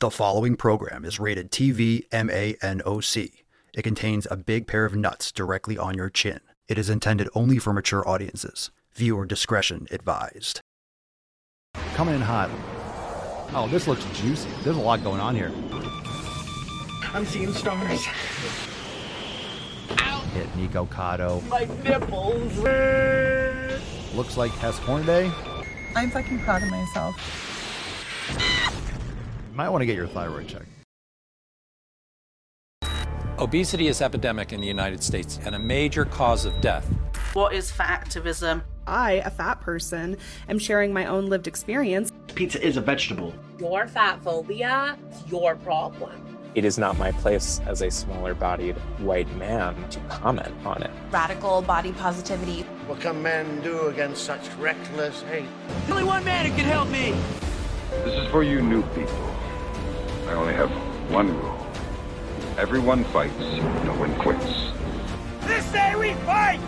The following program is rated TV-MANOC. It contains a big pair of nuts directly on your chin. It is intended only for mature audiences. Viewer discretion advised. Coming in hot. Oh, this looks juicy. There's a lot going on here. I'm seeing stars. Ow! Hit Nikocado. My nipples. Looks like Tess Hornaday. I'm fucking proud of myself. Might want to get your thyroid checked. Obesity is epidemic in the United States and a major cause of death. What is fat activism? I, a fat person, am sharing my own lived experience. Pizza is a vegetable. Your fat phobia, your problem. It is not my place as a smaller-bodied white man to comment on it. Radical body positivity. What can men do against such reckless hate? There's only one man who can help me. This is for you new people. I only have one rule. Everyone fights, no one quits. This day we fight!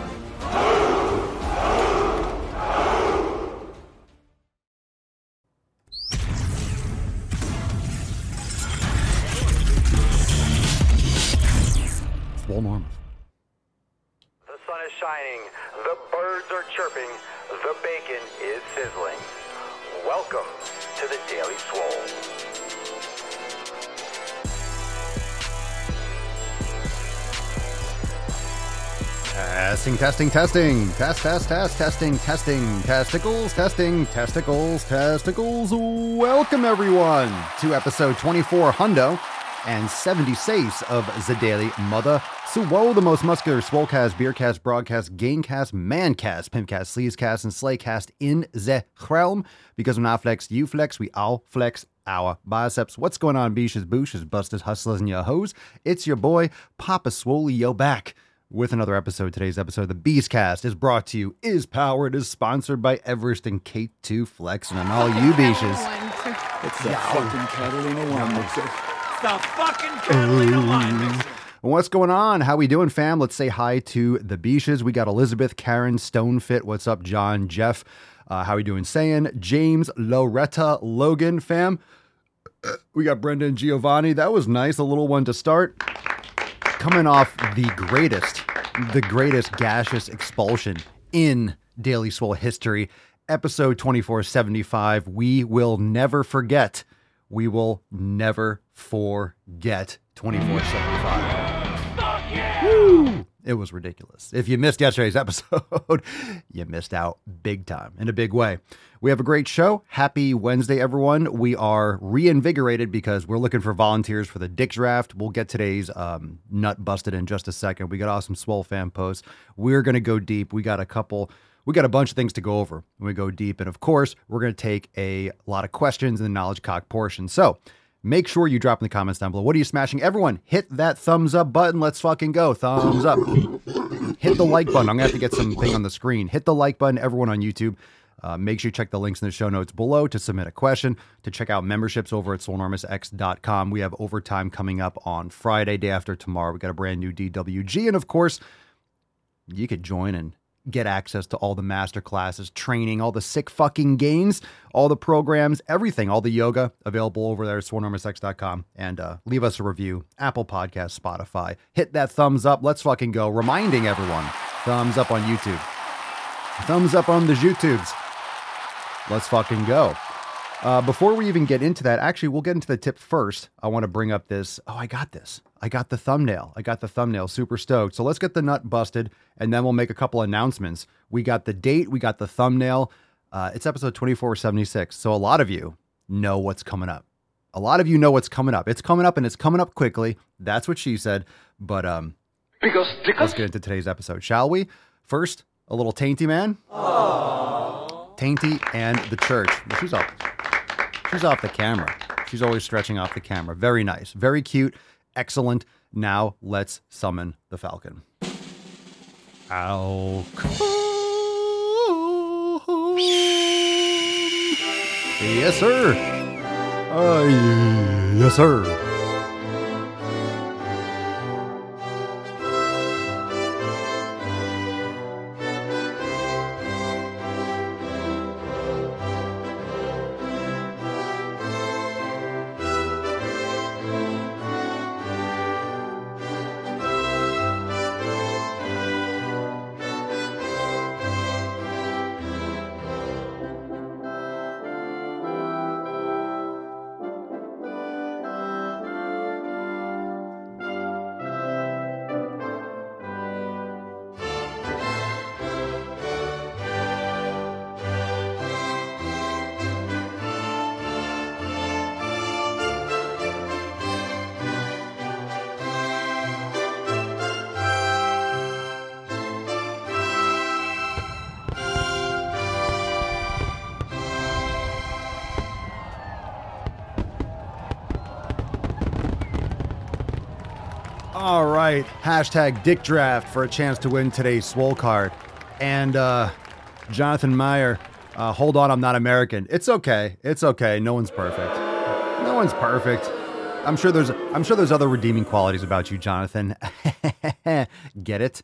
Swolenormous. The sun is shining, the birds are chirping, the bacon is sizzling. Welcome to the Daily Swole. Testing, testicles. Welcome everyone to episode 24 hundo and 76 of the Daily Mother Swole, the most muscular swolecast, beercast, broadcast, gamecast, mancast, pimpcast, sleazecast, and slaycast in the realm. Because when I flex, you flex, we all flex our biceps. What's going on, beaches, booshes, busters, hustlers, and your hoes? It's your boy, Papa Swolio, back with another episode. Today's episode of the Beastcast is brought to you, is powered, is sponsored by Everest and K2 Flex, and on all you beaches. It's the fucking Catalina Liming. What's going on? How we doing, fam? Let's say hi to the beaches. We got Elizabeth, Karen, Stonefit. What's up, John, Jeff? How we doing, Sayin? James, Loretta, Logan, fam. We got Brenda and Giovanni. That was nice. A little one to start. Coming off the greatest gaseous expulsion in Daily Swole history, episode 2475, we will never forget. 2475. Fuck yeah! Woo! It was ridiculous. If you missed yesterday's episode, you missed out big time, in a big way. We have a great show. Happy Wednesday, everyone. We are reinvigorated because we're looking for volunteers for the dick draft. We'll get today's nut busted in just a second. We got awesome SwoleFam posts. We're going to go deep. We got a bunch of things to go over when we go deep. And of course, we're going to take a lot of questions in the knowledge cock portion. So make sure you drop in the comments down below. What are you smashing? Everyone, hit that thumbs up button. Let's fucking go. Thumbs up. Hit the like button. I'm going to have to get something on the screen. Hit the like button, everyone on YouTube. Make sure you check the links in the show notes below to submit a question, to check out memberships over at SwolenormousX.com. We have overtime coming up on Friday, day after tomorrow. We got a brand new DWG. And of course, you could join and get access to all the master classes, training, all the sick fucking gains, all the programs, everything, all the yoga available over there at swolenormousx.com. And leave us a review, Apple Podcasts, Spotify. Hit that thumbs up. Let's fucking go. Reminding everyone, thumbs up on YouTube. Thumbs up on the YouTubes. Let's fucking go. Before we even get into that, actually, we'll get into the tip first. I want to bring up this. Oh, I got this. I got the thumbnail. Super stoked. So let's get the nut busted, and then we'll make a couple announcements. We got the date. We got the thumbnail. It's episode 2476. So a lot of you know what's coming up. It's coming up, and it's coming up quickly. That's what she said. But because let's get into today's episode, shall we? First, a little Tainty Man. Aww. Tainty and the church. She's up. She's off the camera. She's always stretching off the camera. Very nice. Very cute. Excellent. Now let's summon the Falcon. I'll come. Yes, sir. Yes, sir. All right, hashtag dick draft for a chance to win today's Swole card. And Jonathan Meyer, hold on, I'm not American. It's okay. It's okay. No one's perfect. No one's perfect. I'm sure there's other redeeming qualities about you, Jonathan. Get it?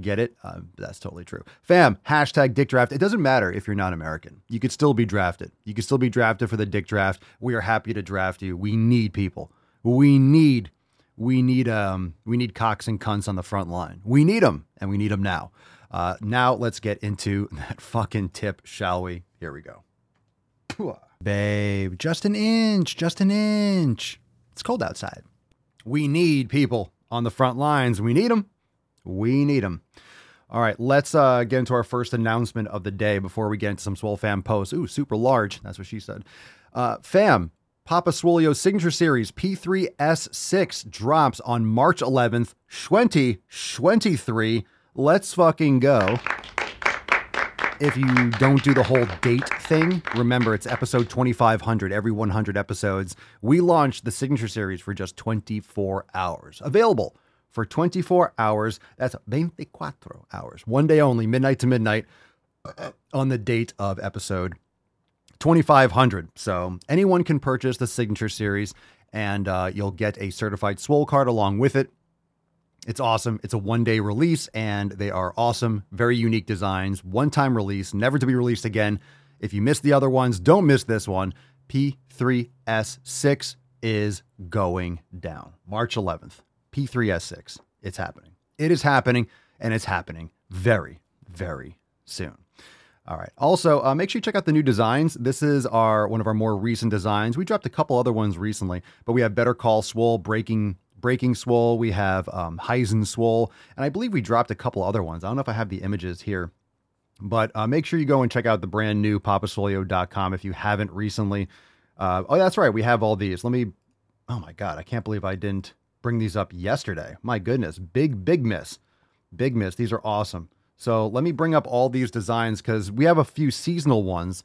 Get it? That's totally true. Fam, hashtag dick draft. It doesn't matter if you're not American. You could still be drafted. You could still be drafted for the dick draft. We are happy to draft you. We need people. We need cocks and cunts on the front line. We need them, and we need them now. Now let's get into that fucking tip, shall we? Here we go. Babe, just an inch. It's cold outside. We need people on the front lines. We need them. All right, let's get into our first announcement of the day before we get into some SwoleFam posts. Ooh, super large. That's what she said. Fam, Papa Swolio Signature Series P3S6 drops on March 11th, 2023. Let's fucking go. If you don't do the whole date thing, remember it's episode 2500. Every 100 episodes, we launched the Signature Series for just 24 hours. Available for 24 hours. That's 24 hours. One day only, midnight to midnight, on the date of episode 2500. So anyone can purchase the Signature Series, and you'll get a certified Swole card along with it. It's awesome. It's a one-day release, and they are awesome. Very unique designs. One-time release, never to be released again. If you missed the other ones, don't miss this one. P3S6 is going down. March 11th. P3S6. It's happening. It is happening, and it's happening very, very soon. All right. Also, make sure you check out the new designs. This is one of our more recent designs. We dropped a couple other ones recently, but we have Better Call Swole, Breaking Swole, we have Heisen Swole, and I believe we dropped a couple other ones. I don't know if I have the images here, but make sure you go and check out the brand new papaswolio.com if you haven't recently. Oh, that's right. We have all these. Oh my God, I can't believe I didn't bring these up yesterday. My goodness, big miss. These are awesome. So let me bring up all these designs because we have a few seasonal ones,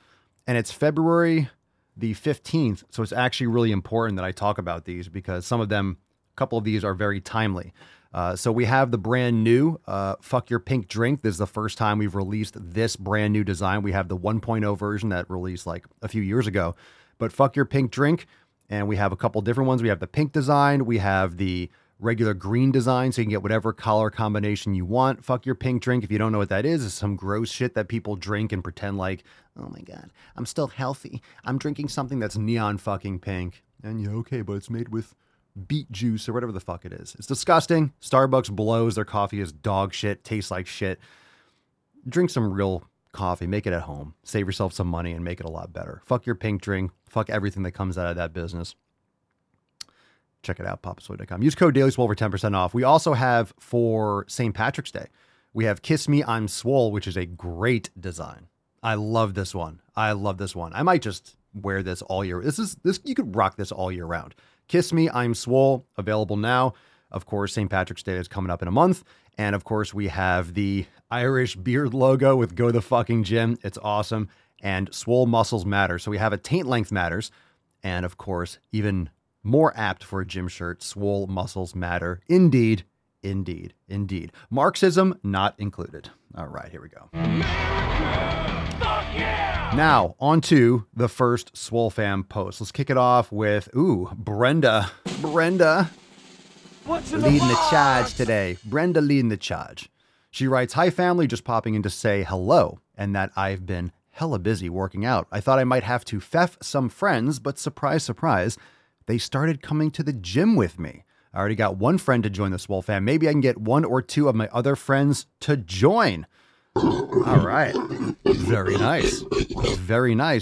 and it's February the 15th. So it's actually really important that I talk about these because a couple of these are very timely. So we have the brand new Fuck Your Pink Drink. This is the first time we've released this brand new design. We have the 1.0 version that released like a few years ago, but Fuck Your Pink Drink. And we have a couple different ones. We have the pink design. We have the regular green design. So you can get whatever color combination you want. Fuck Your Pink Drink. If you don't know what that is, it's some gross shit that people drink and pretend like, oh my God, I'm still healthy. I'm drinking something that's neon fucking pink. And yeah, okay, but it's made with beet juice or whatever the fuck it is. It's disgusting. Starbucks blows. Their coffee is dog shit. Tastes like shit. Drink some real coffee. Make it at home. Save yourself some money and make it a lot better. Fuck Your Pink Drink. Fuck everything that comes out of that business. Check it out. PapaSwolio.com. Use code DAILYSWOLE for 10% off. We also have for St. Patrick's Day, we have Kiss Me, I'm Swole, which is a great design. I love this one. I might just wear this all year. You could rock this all year round. Kiss Me, I'm Swole, available now. Of course, St. Patrick's Day is coming up in a month. And of course, we have the Irish beard logo with Go to the Fucking Gym. It's awesome. And Swole Muscles Matter. So we have a taint length matters. And of course, even more apt for a gym shirt, Swole Muscles Matter. Indeed. Marxism not included. All right, here we go. America, fuck yeah! Now, on to the first SwoleFam post. Let's kick it off with, Brenda. Brenda leading the charge today. Brenda leading the charge. She writes, hi family, just popping in to say hello and that I've been hella busy working out. I thought I might have to feff some friends, but surprise, surprise, they started coming to the gym with me. I already got one friend to join the SwoleFam. Maybe I can get one or two of my other friends to join. All right. Very nice.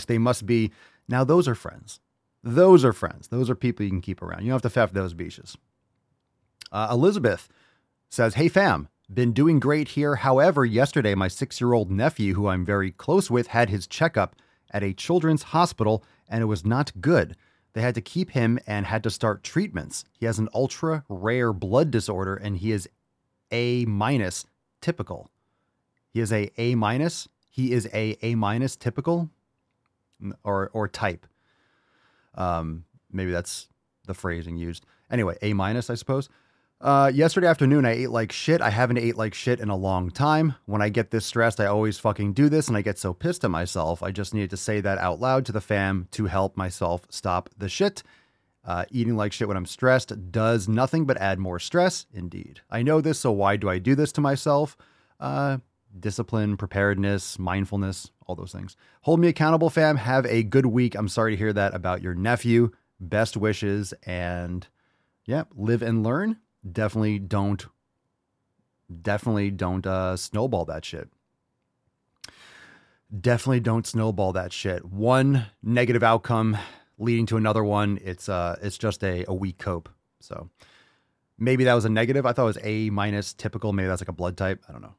They must be. Now, those are friends. Those are people you can keep around. You don't have to faff those beaches. Elizabeth says, hey, fam, been doing great here. However, yesterday, my 6-year-old nephew, who I'm very close with, had his checkup at a children's hospital, and it was not good. They had to keep him and had to start treatments. He has an ultra rare blood disorder, and he is A- typical. He is a A-. He is a A- typical or type. Maybe that's the phrasing used. Anyway, A-, I suppose. Yesterday afternoon, I ate like shit. I haven't ate like shit in a long time. When I get this stressed, I always fucking do this, and I get so pissed at myself. I just needed to say that out loud to the fam to help myself stop the shit. Eating like shit when I'm stressed does nothing but add more stress. Indeed. I know this, so why do I do this to myself? Discipline, preparedness, mindfulness, all those things. Hold me accountable, fam. Have a good week. I'm sorry to hear that about your nephew. Best wishes, and yeah, live and learn. Definitely don't snowball that shit. Definitely don't snowball that shit. One negative outcome leading to another one. It's just a weak cope. So maybe that was a negative. I thought it was A- typical. Maybe that's like a blood type. I don't know.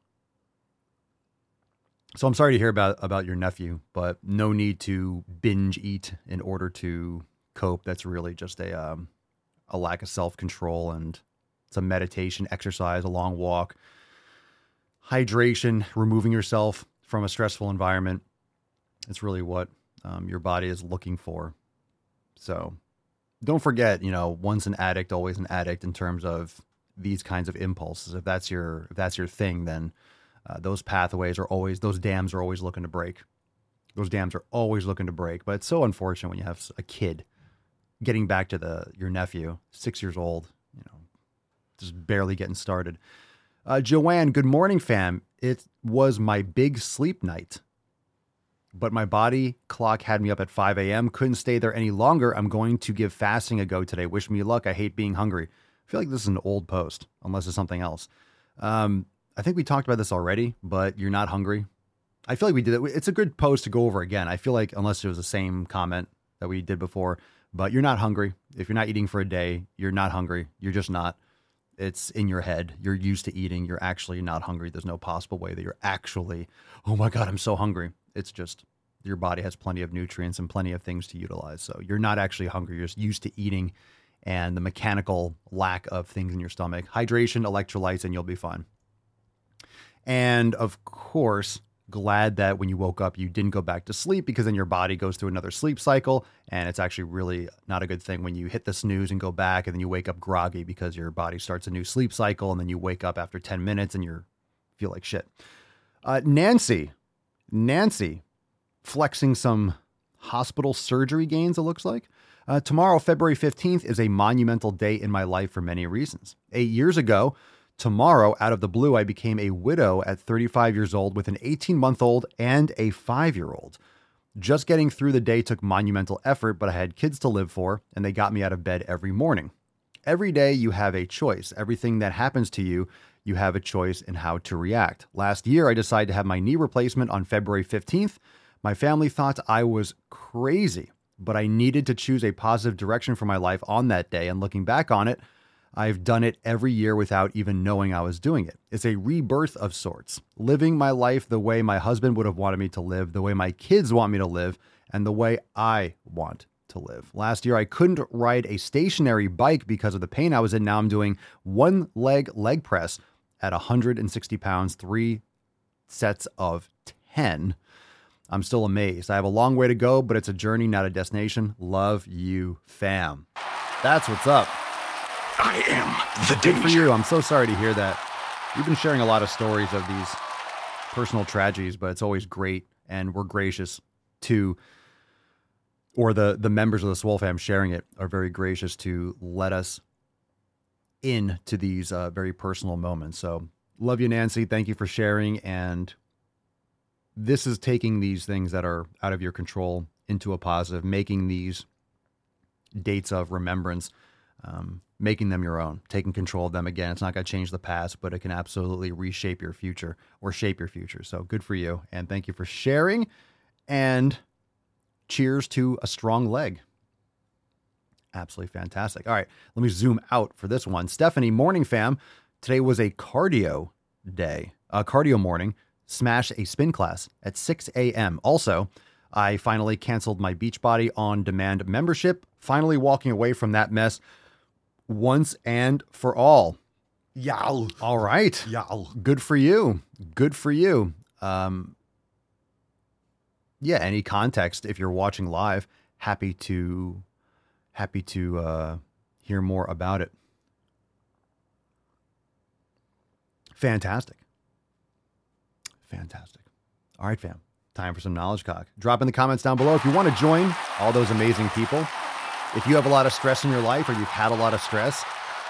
So I'm sorry to hear about your nephew, but no need to binge eat in order to cope. That's really just a lack of self-control, and some meditation, exercise, a long walk, hydration, removing yourself from a stressful environment. It's really what your body is looking for. So don't forget, once an addict, always an addict in terms of these kinds of impulses. If that's your thing, then those pathways are always, those dams are always looking to break. Those dams are always looking to break. But it's so unfortunate when you have a kid, getting back to your nephew, 6 years old, just barely getting started. Joanne, good morning, fam. It was my big sleep night, but my body clock had me up at 5 a.m. Couldn't stay there any longer. I'm going to give fasting a go today. Wish me luck. I hate being hungry. I feel like this is an old post, unless it's something else. I think we talked about this already, but you're not hungry. I feel like we did it. It's a good post to go over again. I feel like, unless it was the same comment that we did before, but you're not hungry. If you're not eating for a day, you're not hungry. You're just not. It's in your head. You're used to eating. You're actually not hungry. There's no possible way that you're actually, oh my God, I'm so hungry. It's just your body has plenty of nutrients and plenty of things to utilize. So you're not actually hungry. You're just used to eating and the mechanical lack of things in your stomach. Hydration, electrolytes, and you'll be fine. And of course, glad that when you woke up, you didn't go back to sleep, because then your body goes through another sleep cycle. And it's actually really not a good thing when you hit the snooze and go back and then you wake up groggy, because your body starts a new sleep cycle. And then you wake up after 10 minutes and you feel like shit. Nancy flexing some hospital surgery gains, it looks like. Tomorrow, February 15th, is a monumental day in my life for many reasons. 8 years ago tomorrow, out of the blue, I became a widow at 35 years old with an 18-month-old and a 5-year-old. Just getting through the day took monumental effort, but I had kids to live for, and they got me out of bed every morning. Every day you have a choice. Everything that happens to you, you have a choice in how to react. Last year, I decided to have my knee replacement on February 15th. My family thought I was crazy, but I needed to choose a positive direction for my life on that day, and looking back on it, I've done it every year without even knowing I was doing it. It's a rebirth of sorts, living my life the way my husband would have wanted me to live, the way my kids want me to live, and the way I want to live. Last year, I couldn't ride a stationary bike because of the pain I was in. Now I'm doing one leg press at 160 pounds, 3 sets of 10. I'm still amazed. I have a long way to go, but it's a journey, not a destination. Love you, fam. That's what's up. I am the danger. Good for you. I'm so sorry to hear that. You've been sharing a lot of stories of these personal tragedies, but it's always great, and we're gracious to, or the members of the SwoleFam sharing it are very gracious to let us into these very personal moments. So love you, Nancy. Thank you for sharing. And this is taking these things that are out of your control into a positive, making these dates of remembrance, making them your own, taking control of them again. It's not going to change the past, but it can absolutely reshape your future or shape your future. So good for you. And thank you for sharing, and cheers to a strong leg. Absolutely fantastic. All right, let me zoom out for this one. Stephanie, morning fam. Today was a cardio day, a cardio morning, smash a spin class at 6 a.m. Also, I finally canceled my Beachbody on demand membership, finally walking away from that mess once and for all. Yow. All right. Yow. Good for you. Good for you. Yeah. Any context, if you're watching live, happy to hear more about it. Fantastic. All right, fam. Time for some knowledge cock. Drop in the comments down below if you want to join all those amazing people. If you have a lot of stress in your life, or you've had a lot of stress,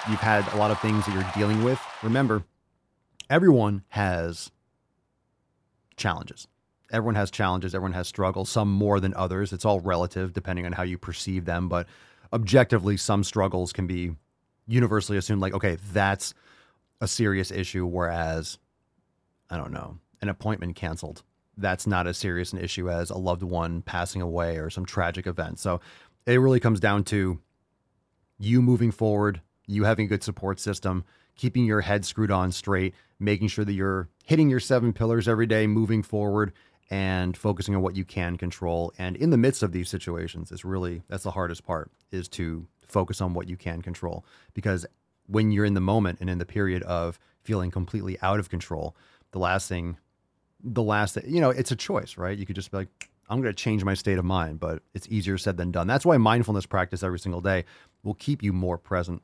you've had a lot of things that you're dealing with. Remember, everyone has challenges. Everyone has challenges. Everyone has struggles, some more than others. It's all relative depending on how you perceive them. But objectively, some struggles can be universally assumed like, okay, that's a serious issue. Whereas, I don't know, an appointment canceled, that's not as serious an issue as a loved one passing away or some tragic event. So it really comes down to you moving forward, you having a good support system, keeping your head screwed on straight, making sure that you're hitting your 7 pillars every day, moving forward and focusing on what you can control. And in the midst of these situations, it's really, that's the hardest part, is to focus on what you can control. Because when you're in the moment and in the period of feeling completely out of control, the last thing, you know, it's a choice, right? You could just be like, I'm going to change my state of mind, but it's easier said than done. That's why mindfulness practice every single day will keep you more present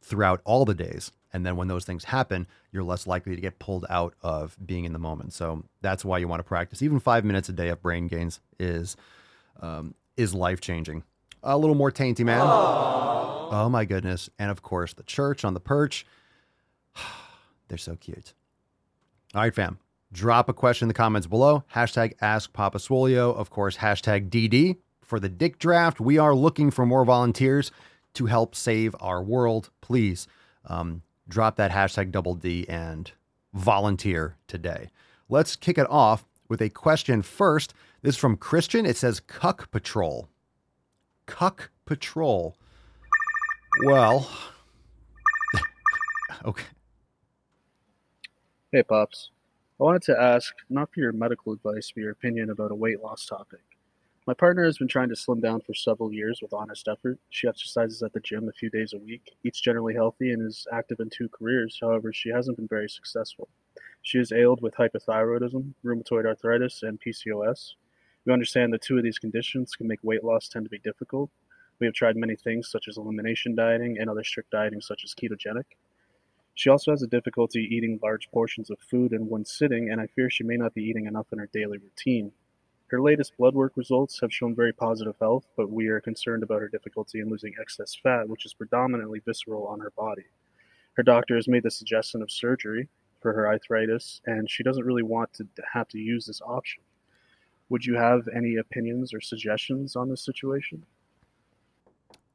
throughout all the days. And then when those things happen, you're less likely to get pulled out of being in the moment. So that's why you want to practice. Even 5 minutes a day of brain gains is life-changing. A little more tainty, man. Aww. Oh my goodness. And of course, the church on the perch. They're so cute. All right, fam. Drop a question in the comments below. # AskPapaSwolio. Of course, # DD for the dick draft. We are looking for more volunteers to help save our world. Please drop that # double D and volunteer today. Let's kick it off with a question first. This is from Christian. It says, Cuck Patrol. Cuck Patrol. Well, okay. Hey, Pops. I wanted to ask, not for your medical advice, but your opinion about a weight loss topic. My partner has been trying to slim down for several years with honest effort. She exercises at the gym a few days a week, eats generally healthy, and is active in 2 careers. However, she hasn't been very successful. She is ailed with hypothyroidism, rheumatoid arthritis, and PCOS. We understand that 2 of these conditions can make weight loss tend to be difficult. We have tried many things such as elimination dieting and other strict dieting such as ketogenic. She also has a difficulty eating large portions of food in one sitting, and I fear she may not be eating enough in her daily routine. Her latest blood work results have shown very positive health, but we are concerned about her difficulty in losing excess fat, which is predominantly visceral on her body. Her doctor has made the suggestion of surgery for her arthritis, and she doesn't really want to have to use this option. Would you have any opinions or suggestions on this situation?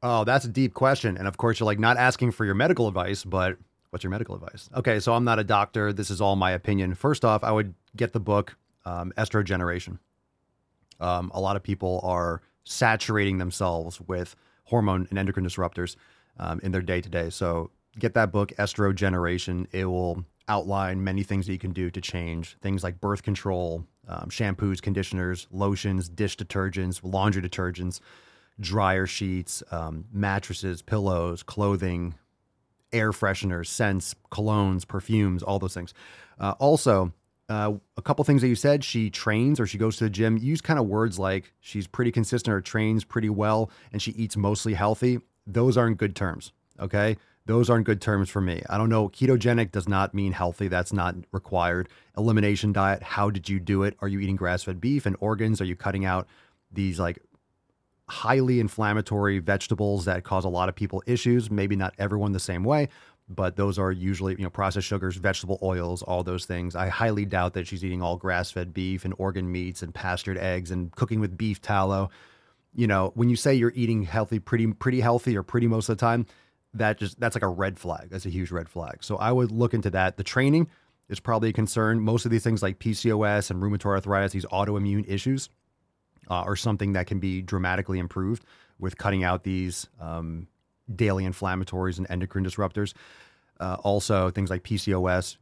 Oh, that's a deep question. And of course, you're like not asking for your medical advice, but... what's your medical advice? Okay, so I'm not a doctor. This is all my opinion. First off, I would get the book, Estrogeneration. A lot of people are saturating themselves with hormone and endocrine disruptors in their day-to-day. So get that book, Estrogeneration. It will outline many things that you can do to change. Things like birth control, shampoos, conditioners, lotions, dish detergents, laundry detergents, dryer sheets, mattresses, pillows, clothing, air fresheners, scents, colognes, perfumes, all those things. Also, a couple things that you said, she trains or she goes to the gym. Use kind of words like she's pretty consistent or trains pretty well and she eats mostly healthy. Those aren't good terms, okay? Those aren't good terms for me. I don't know. Ketogenic does not mean healthy. That's not required. Elimination diet, how did you do it? Are you eating grass-fed beef and organs? Are you cutting out these like highly inflammatory vegetables that cause a lot of people issues? Maybe not everyone the same way, but those are usually, you know, processed sugars, vegetable oils, all those things. I highly doubt that she's eating all grass-fed beef and organ meats and pastured eggs and cooking with beef tallow. You know, when you say you're eating healthy, pretty healthy or pretty most of the time, that's like a red flag. That's a huge red flag. So I would look into that. The training is probably a concern. Most of these things like PCOS and rheumatoid arthritis, these autoimmune issues, or something that can be dramatically improved with cutting out these daily inflammatories and endocrine disruptors. Also, things like PCOS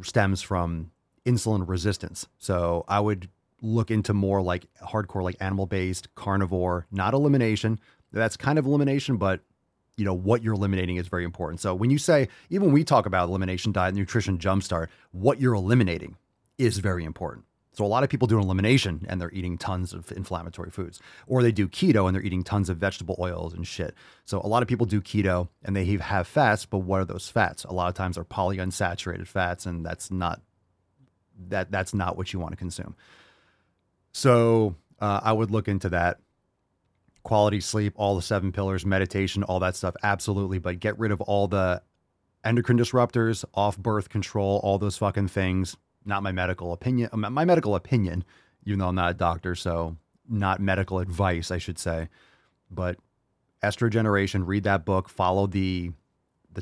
stems from insulin resistance. So I would look into more like hardcore, like animal-based, carnivore, not elimination. That's kind of elimination, but you know what you're eliminating is very important. So when you say, even we talk about elimination diet, nutrition jumpstart, what you're eliminating is very important. So a lot of people do an elimination and they're eating tons of inflammatory foods, or they do keto and they're eating tons of vegetable oils and shit. So a lot of people do keto and they have fats, but what are those fats? A lot of times they're polyunsaturated fats, and that's not what you want to consume. So I would look into that. Quality sleep, all the 7 pillars, meditation, all that stuff. Absolutely. But get rid of all the endocrine disruptors, off birth control, all those fucking things. Not my medical opinion, even though I'm not a doctor, so not medical advice, I should say. But Estrogeneration, read that book, follow the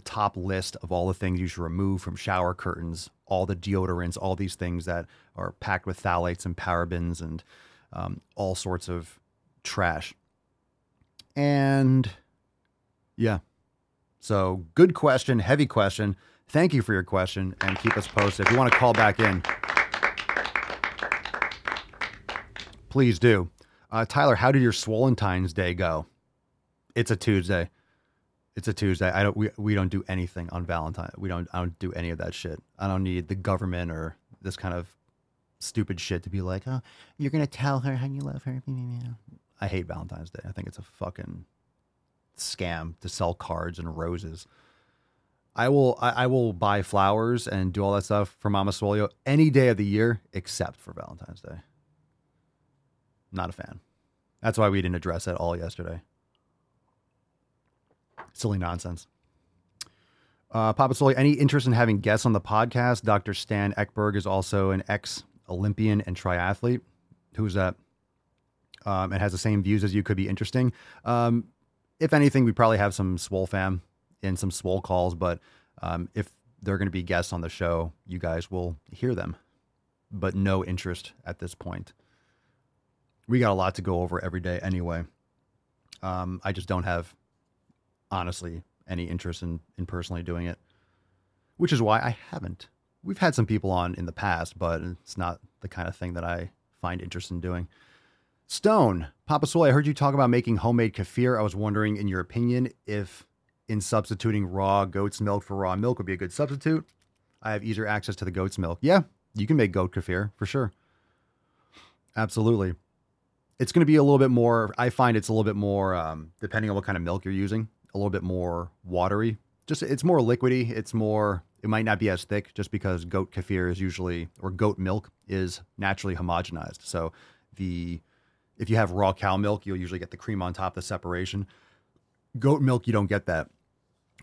top list of all the things you should remove from shower curtains, all the deodorants, all these things that are packed with phthalates and parabens and all sorts of trash. And yeah, so good question, heavy question. Thank you for your question, and keep us posted. If you want to call back in, please do. Tyler, how did your Swolentine's Day go? It's a Tuesday. We don't do anything on Valentine. I don't do any of that shit. I don't need the government or this kind of stupid shit to be like, oh, you're going to tell her how you love her. I hate Valentine's Day. I think it's a fucking scam to sell cards and roses. I will buy flowers and do all that stuff for Mama Swolio any day of the year except for Valentine's Day. Not a fan. That's why we didn't address that all yesterday. Silly nonsense. Papa Swolio, any interest in having guests on the podcast? Dr. Stan Ekberg is also an ex-Olympian and triathlete. Who's that? And has the same views as you. Could be interesting. If anything, we probably have some SwoleFam in some swole calls, but if they're going to be guests on the show, you guys will hear them, but no interest at this point. We got a lot to go over every day anyway. I just don't have, honestly, any interest in personally doing it, which is why I haven't. We've had some people on in the past, but it's not the kind of thing that I find interest in doing. Stone, Papa Swole, I heard you talk about making homemade kefir. I was wondering, in your opinion, if in substituting raw goat's milk for raw milk would be a good substitute. I have easier access to the goat's milk. Yeah, you can make goat kefir for sure. Absolutely. It's going to be a little bit more, I find it's a little bit more, depending on what kind of milk you're using, a little bit more watery. Just, it's more liquidy. It might not be as thick just because goat kefir is usually, or goat milk is naturally homogenized. So if you have raw cow milk, you'll usually get the cream on top, the separation. Goat milk, you don't get that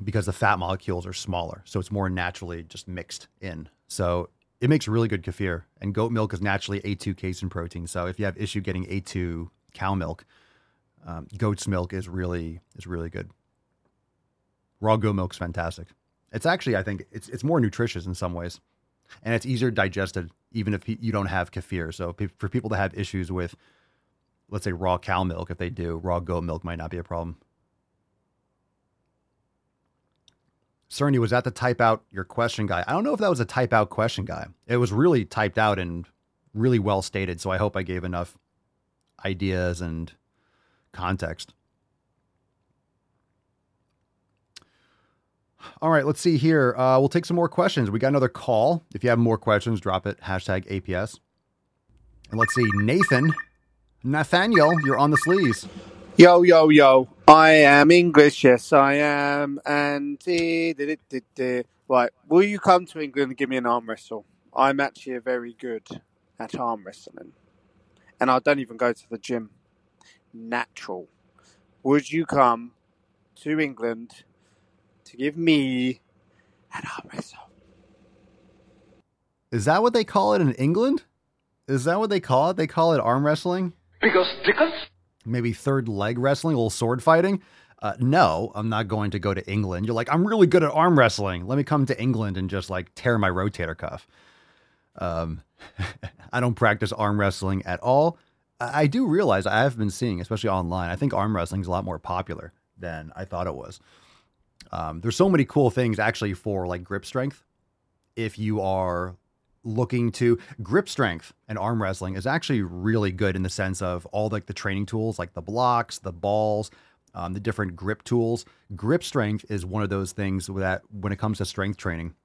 because the fat molecules are smaller. So it's more naturally just mixed in. So it makes really good kefir. And goat milk is naturally A2 casein protein. So if you have issue getting A2 cow milk, goat's milk is really good. Raw goat milk's fantastic. It's actually, I think it's more nutritious in some ways, and it's easier digested even if you don't have kefir. So for people that have issues with, let's say, raw cow milk, if they do, raw goat milk might not be a problem. Cerny, was that the type out your question guy? I don't know if that was a type out question guy. It was really typed out and really well stated. So I hope I gave enough ideas and context. All right, let's see here. We'll take some more questions. We got another call. If you have more questions, drop it. #APS. And let's see, Nathaniel, you're on the sleaze. Yo. I am English, yes I am, and right, will you come to England and give me an arm wrestle? I'm actually very good at arm wrestling, and I don't even go to the gym. Natural. Would you come to England to give me an arm wrestle? Is that what they call it in England? Is that what they call it? They call it arm wrestling? Because maybe third leg wrestling, a little sword fighting. No, I'm not going to go to England. You're like, I'm really good at arm wrestling. Let me come to England and just like tear my rotator cuff. I don't practice arm wrestling at all. I do realize I have been seeing, especially online, I think arm wrestling is a lot more popular than I thought it was. There's so many cool things actually for like grip strength. If you are looking to grip strength, and arm wrestling is actually really good in the sense of all like the training tools, like the blocks, the balls, the different grip tools. Grip strength is one of those things that when it comes to strength training,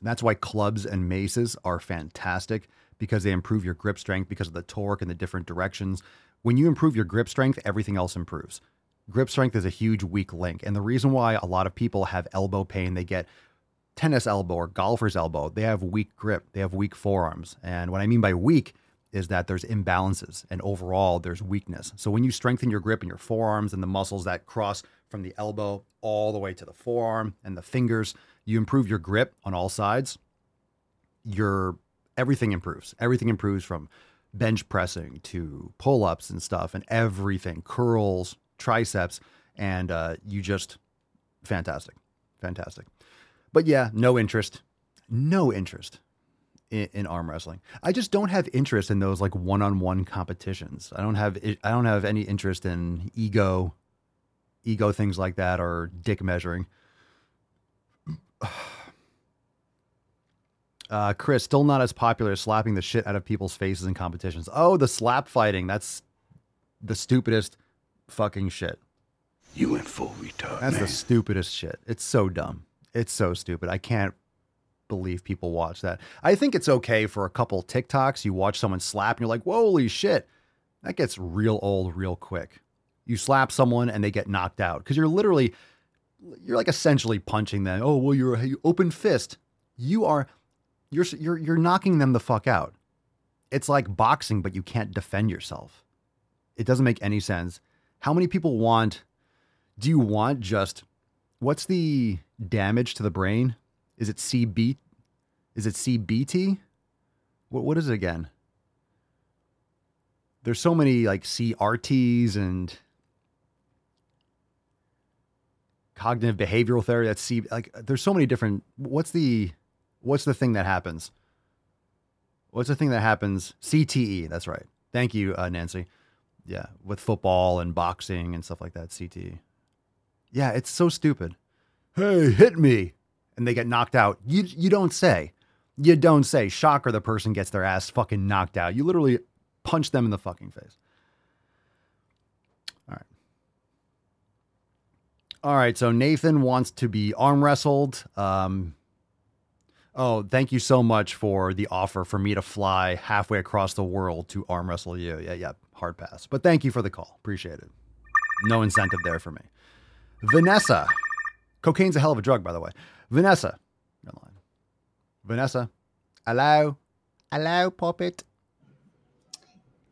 that's why clubs and maces are fantastic, because they improve your grip strength because of the torque and the different directions. When you improve your grip strength, everything else improves. Grip strength is a huge weak link. And the reason why a lot of people have elbow pain, they get tennis elbow or golfer's elbow, they have weak grip, they have weak forearms. And what I mean by weak is that there's imbalances and overall there's weakness. So when you strengthen your grip and your forearms and the muscles that cross from the elbow all the way to the forearm and the fingers, you improve your grip on all sides, everything improves. Everything improves from bench pressing to pull-ups and stuff and everything, curls, triceps, and fantastic. But yeah, no interest in arm wrestling. I just don't have interest in those like one-on-one competitions. I don't have any interest in ego things like that or dick measuring. Chris, still not as popular as slapping the shit out of people's faces in competitions. Oh, the slap fighting. That's the stupidest fucking shit. You went full retard. That's man. The stupidest shit. It's so dumb. It's so stupid. I can't believe people watch that. I think it's okay for a couple TikToks. You watch someone slap and you're like, holy shit. That gets real old real quick. You slap someone and they get knocked out because you're like essentially punching them. Oh, well, you're an open fist. You're knocking them the fuck out. It's like boxing, but you can't defend yourself. It doesn't make any sense. How many people do you want just, what's the damage to the brain? Is it CB? Is it CBT? What is it again? There's so many like CRTs and cognitive behavioral therapy. There's so many different, what's the thing that happens? CTE. That's right. Thank you, Nancy. Yeah. With football and boxing and stuff like that. CTE. Yeah. It's so stupid. Hey, hit me. And they get knocked out. You don't say. Shocker. The person gets their ass fucking knocked out. You literally punch them in the fucking face. All right. So Nathan wants to be arm wrestled. Oh, thank you so much for the offer for me to fly halfway across the world to arm wrestle you. Yeah, hard pass. But thank you for the call. Appreciate it. No incentive there for me. Vanessa. Cocaine's a hell of a drug, by the way. Vanessa. Vanessa. Hello. Hello, Poppet.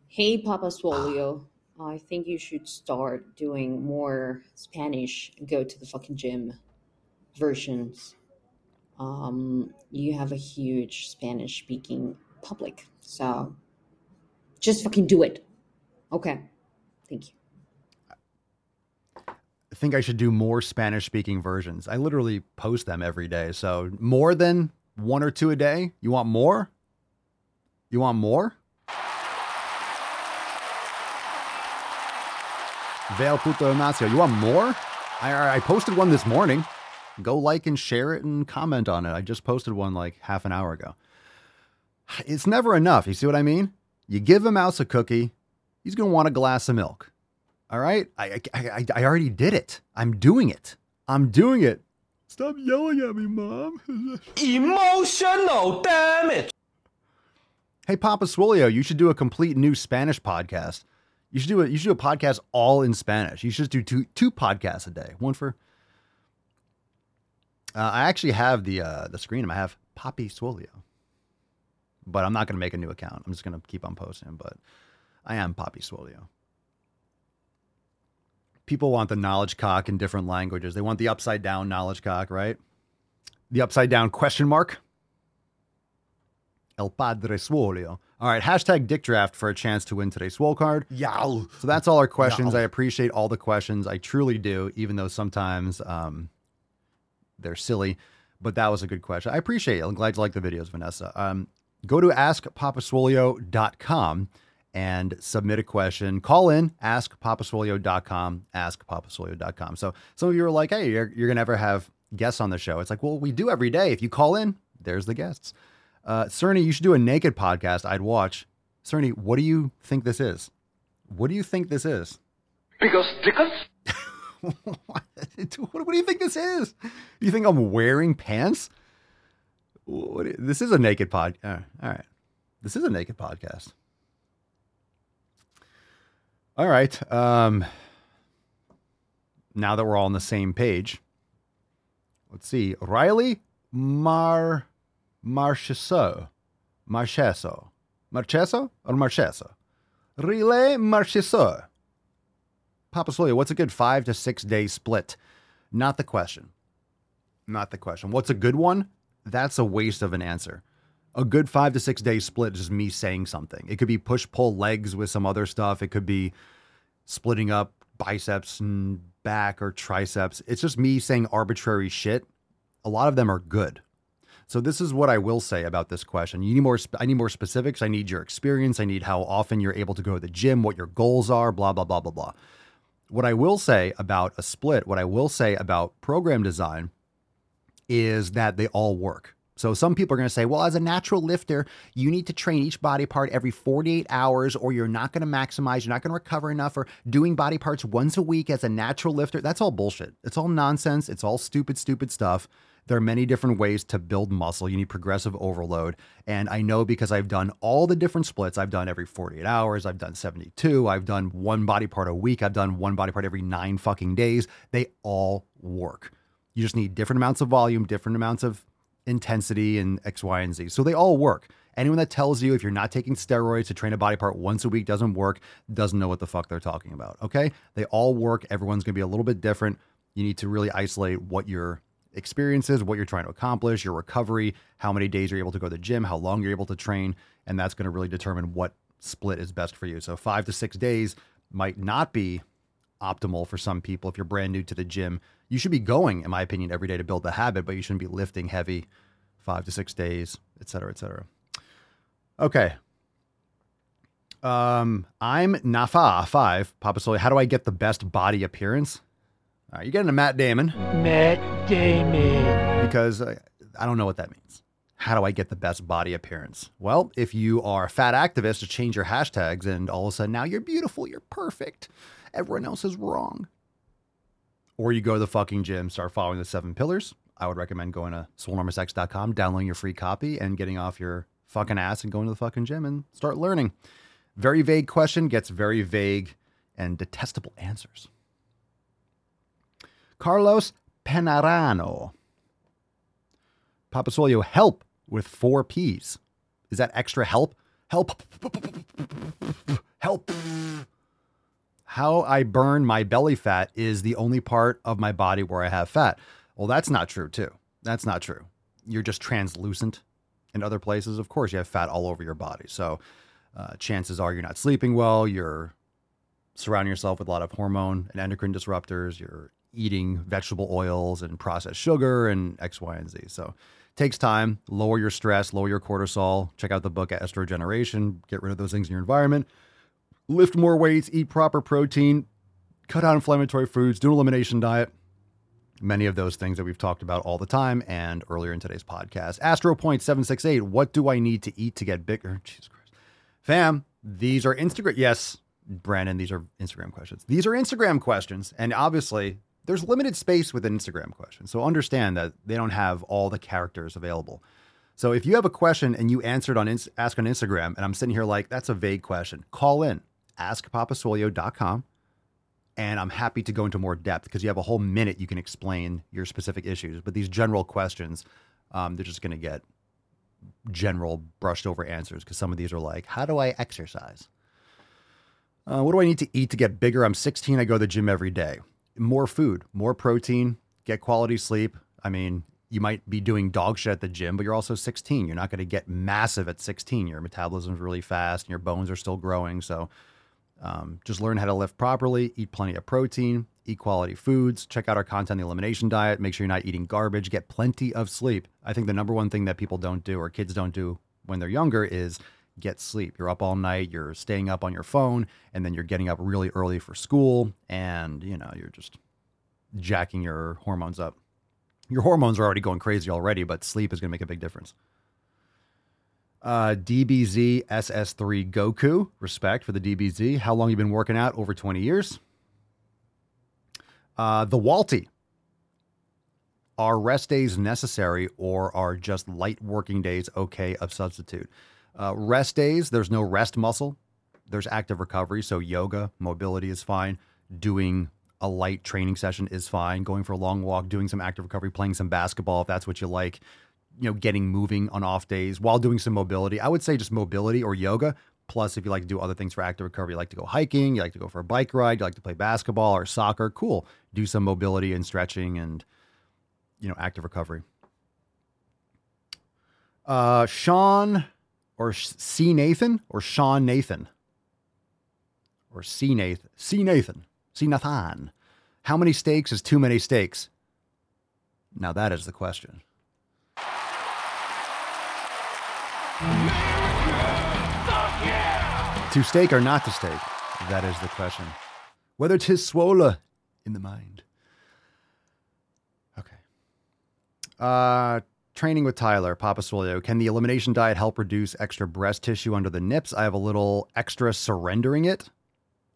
Hey, Papa Swolio. I think you should start doing more Spanish and go to the fucking gym versions. You have a huge Spanish speaking public, so just fucking do it. Okay. Thank you. I think I should do more Spanish speaking versions. I literally post them every day. So more than one or two a day. You want more? You want more? Veo puto nacio. You want more? I posted one this morning. Go like and share it and comment on it. I just posted one like half an hour ago. It's never enough. You see what I mean? You give a mouse a cookie, he's going to want a glass of milk. All right. I already did it. I'm doing it. Stop yelling at me, Mom. Emotional damage. Hey, Papa Swolio, you should do a complete new Spanish podcast. You should do a podcast all in Spanish. You should do two podcasts a day. One for... I actually have the screen. I have Papi Swolio, but I'm not going to make a new account. I'm just going to keep on posting him, but I am Papi Swolio. People want the knowledge cock in different languages. They want the upside down knowledge cock, right? The upside down question mark. El Padre Swolio. All right. Hashtag dick draft for a chance to win today's swole card. Yow. So that's all our questions. Yow. I appreciate all the questions. I truly do. Even though sometimes, they're silly, but that was a good question. I appreciate it. I'm glad you like the videos, Vanessa. Go to askpapaswolio.com and submit a question. Call in, askpapaswolio.com. So some of you are like, hey, you're going to ever have guests on the show. It's like, well, we do every day. If you call in, there's the guests. Cerny, you should do a naked podcast. I'd watch. Cerny, what do you think this is? What do you think this is? Because dickens. What do you think this is? Do you think I'm wearing pants? This is a naked pod. All right. This is a naked podcast. All right. Now that we're all on the same page, let's see. Riley Marchesso. Riley Marchesso. Papa Swolio, what's a good 5 to 6 day split? Not the question. Not the question. What's a good one? That's a waste of an answer. A good 5 to 6 day split is just me saying something. It could be push-pull legs with some other stuff. It could be splitting up biceps and back or triceps. It's just me saying arbitrary shit. A lot of them are good. So this is what I will say about this question. You need more. I need more specifics. I need your experience. I need how often you're able to go to the gym, what your goals are, blah, blah, blah, blah, blah. What I will say about a split, what I will say about program design is that they all work. So some people are going to say, well, as a natural lifter, you need to train each body part every 48 hours or you're not going to maximize, you're not going to recover enough, or doing body parts once a week as a natural lifter. That's all bullshit. It's all nonsense. It's all stupid stuff. There are many different ways to build muscle. You need progressive overload. And I know because I've done all the different splits. I've done every 48 hours. I've done 72. I've done one body part a week. I've done one body part every 9 fucking days. They all work. You just need different amounts of volume, different amounts of intensity, and X, Y, and Z. So they all work. Anyone that tells you if you're not taking steroids to train a body part once a week doesn't work, doesn't know what the fuck they're talking about. Okay. They all work. Everyone's going to be a little bit different. You need to really isolate what your experience is, what you're trying to accomplish, your recovery, how many days you're able to go to the gym, how long you're able to train. And that's going to really determine what split is best for you. So 5 to 6 days might not be optimal for some people. If you're brand new to the gym, you should be going, in my opinion, every day to build the habit, but you shouldn't be lifting heavy 5 to 6 days, et cetera, et cetera. Okay. I'm Nafa5. Papa Swolio, how do I get the best body appearance? All right, you're getting to Matt Damon. Matt Damon. Because I don't know what that means. How do I get the best body appearance? Well, if you are a fat activist, just change your hashtags and all of a sudden now you're beautiful, you're perfect. Everyone else is wrong. Or you go to the fucking gym, start following the 7 pillars. I would recommend going to swolenormousx.com, downloading your free copy, and getting off your fucking ass and going to the fucking gym and start learning. Very vague question gets very vague and detestable answers. Carlos Penarano. Papa Swolio, help with 4 Ps. Is that extra help? Help. Help. How I burn my belly fat is the only part of my body where I have fat. Well, that's not true too. That's not true. You're just translucent in other places. Of course, you have fat all over your body. So chances are you're not sleeping well. You're surrounding yourself with a lot of hormone and endocrine disruptors. You're eating vegetable oils and processed sugar and X, Y, and Z. So it takes time. Lower your stress, lower your cortisol. Check out the book at Estrogeneration. Get rid of those things in your environment. Lift more weights, eat proper protein, cut out inflammatory foods, do an elimination diet. Many of those things that we've talked about all the time and earlier in today's podcast. AstroPoint768, what do I need to eat to get bigger? Jesus Christ. Fam, these are Instagram. Yes, Brandon, these are Instagram questions. These are Instagram questions. And obviously, there's limited space with an Instagram question. So understand that they don't have all the characters available. So if you have a question and you answered on Ask on Instagram, and I'm sitting here like, that's a vague question, call in. askpapaswolio.com, and I'm happy to go into more depth because you have a whole minute you can explain your specific issues. But these general questions, they're just going to get general brushed over answers because some of these are like, how do I exercise? What do I need to eat to get bigger? I'm 16. I go to the gym every day. More food, more protein, get quality sleep. I mean, you might be doing dog shit at the gym, but you're also 16. You're not going to get massive at 16. Your metabolism is really fast and your bones are still growing. So just learn how to lift properly, eat plenty of protein, eat quality foods, check out our content, the elimination diet, make sure you're not eating garbage, get plenty of sleep. I think the number one thing that people don't do or kids don't do when they're younger is get sleep. You're up all night, you're staying up on your phone, and then you're getting up really early for school. And, you know, you're just jacking your hormones up. Your hormones are already going crazy already, but sleep is going to make a big difference. DBZ SS3 Goku, respect for the DBZ. How long you been working out? Over 20 years. The Walty. Are rest days necessary or are just light working days okay of substitute? Rest days, there's no rest muscle. There's active recovery. So yoga, mobility is fine. Doing a light training session is fine. Going for a long walk, doing some active recovery, playing some basketball, if that's what you like, you know, getting moving on off days while doing some mobility. I would say just mobility or yoga. Plus, if you like to do other things for active recovery, you like to go hiking, you like to go for a bike ride, you like to play basketball or soccer, cool. Do some mobility and stretching and, you know, active recovery. Sean Nathan. How many steaks is too many steaks? Now that is the question. To stake or not to stake? That is the question. Whether 'tis swole in the mind. Okay. Training with Tyler, Papa Swolio. Can the elimination diet help reduce extra breast tissue under the nips? I have a little extra surrendering it.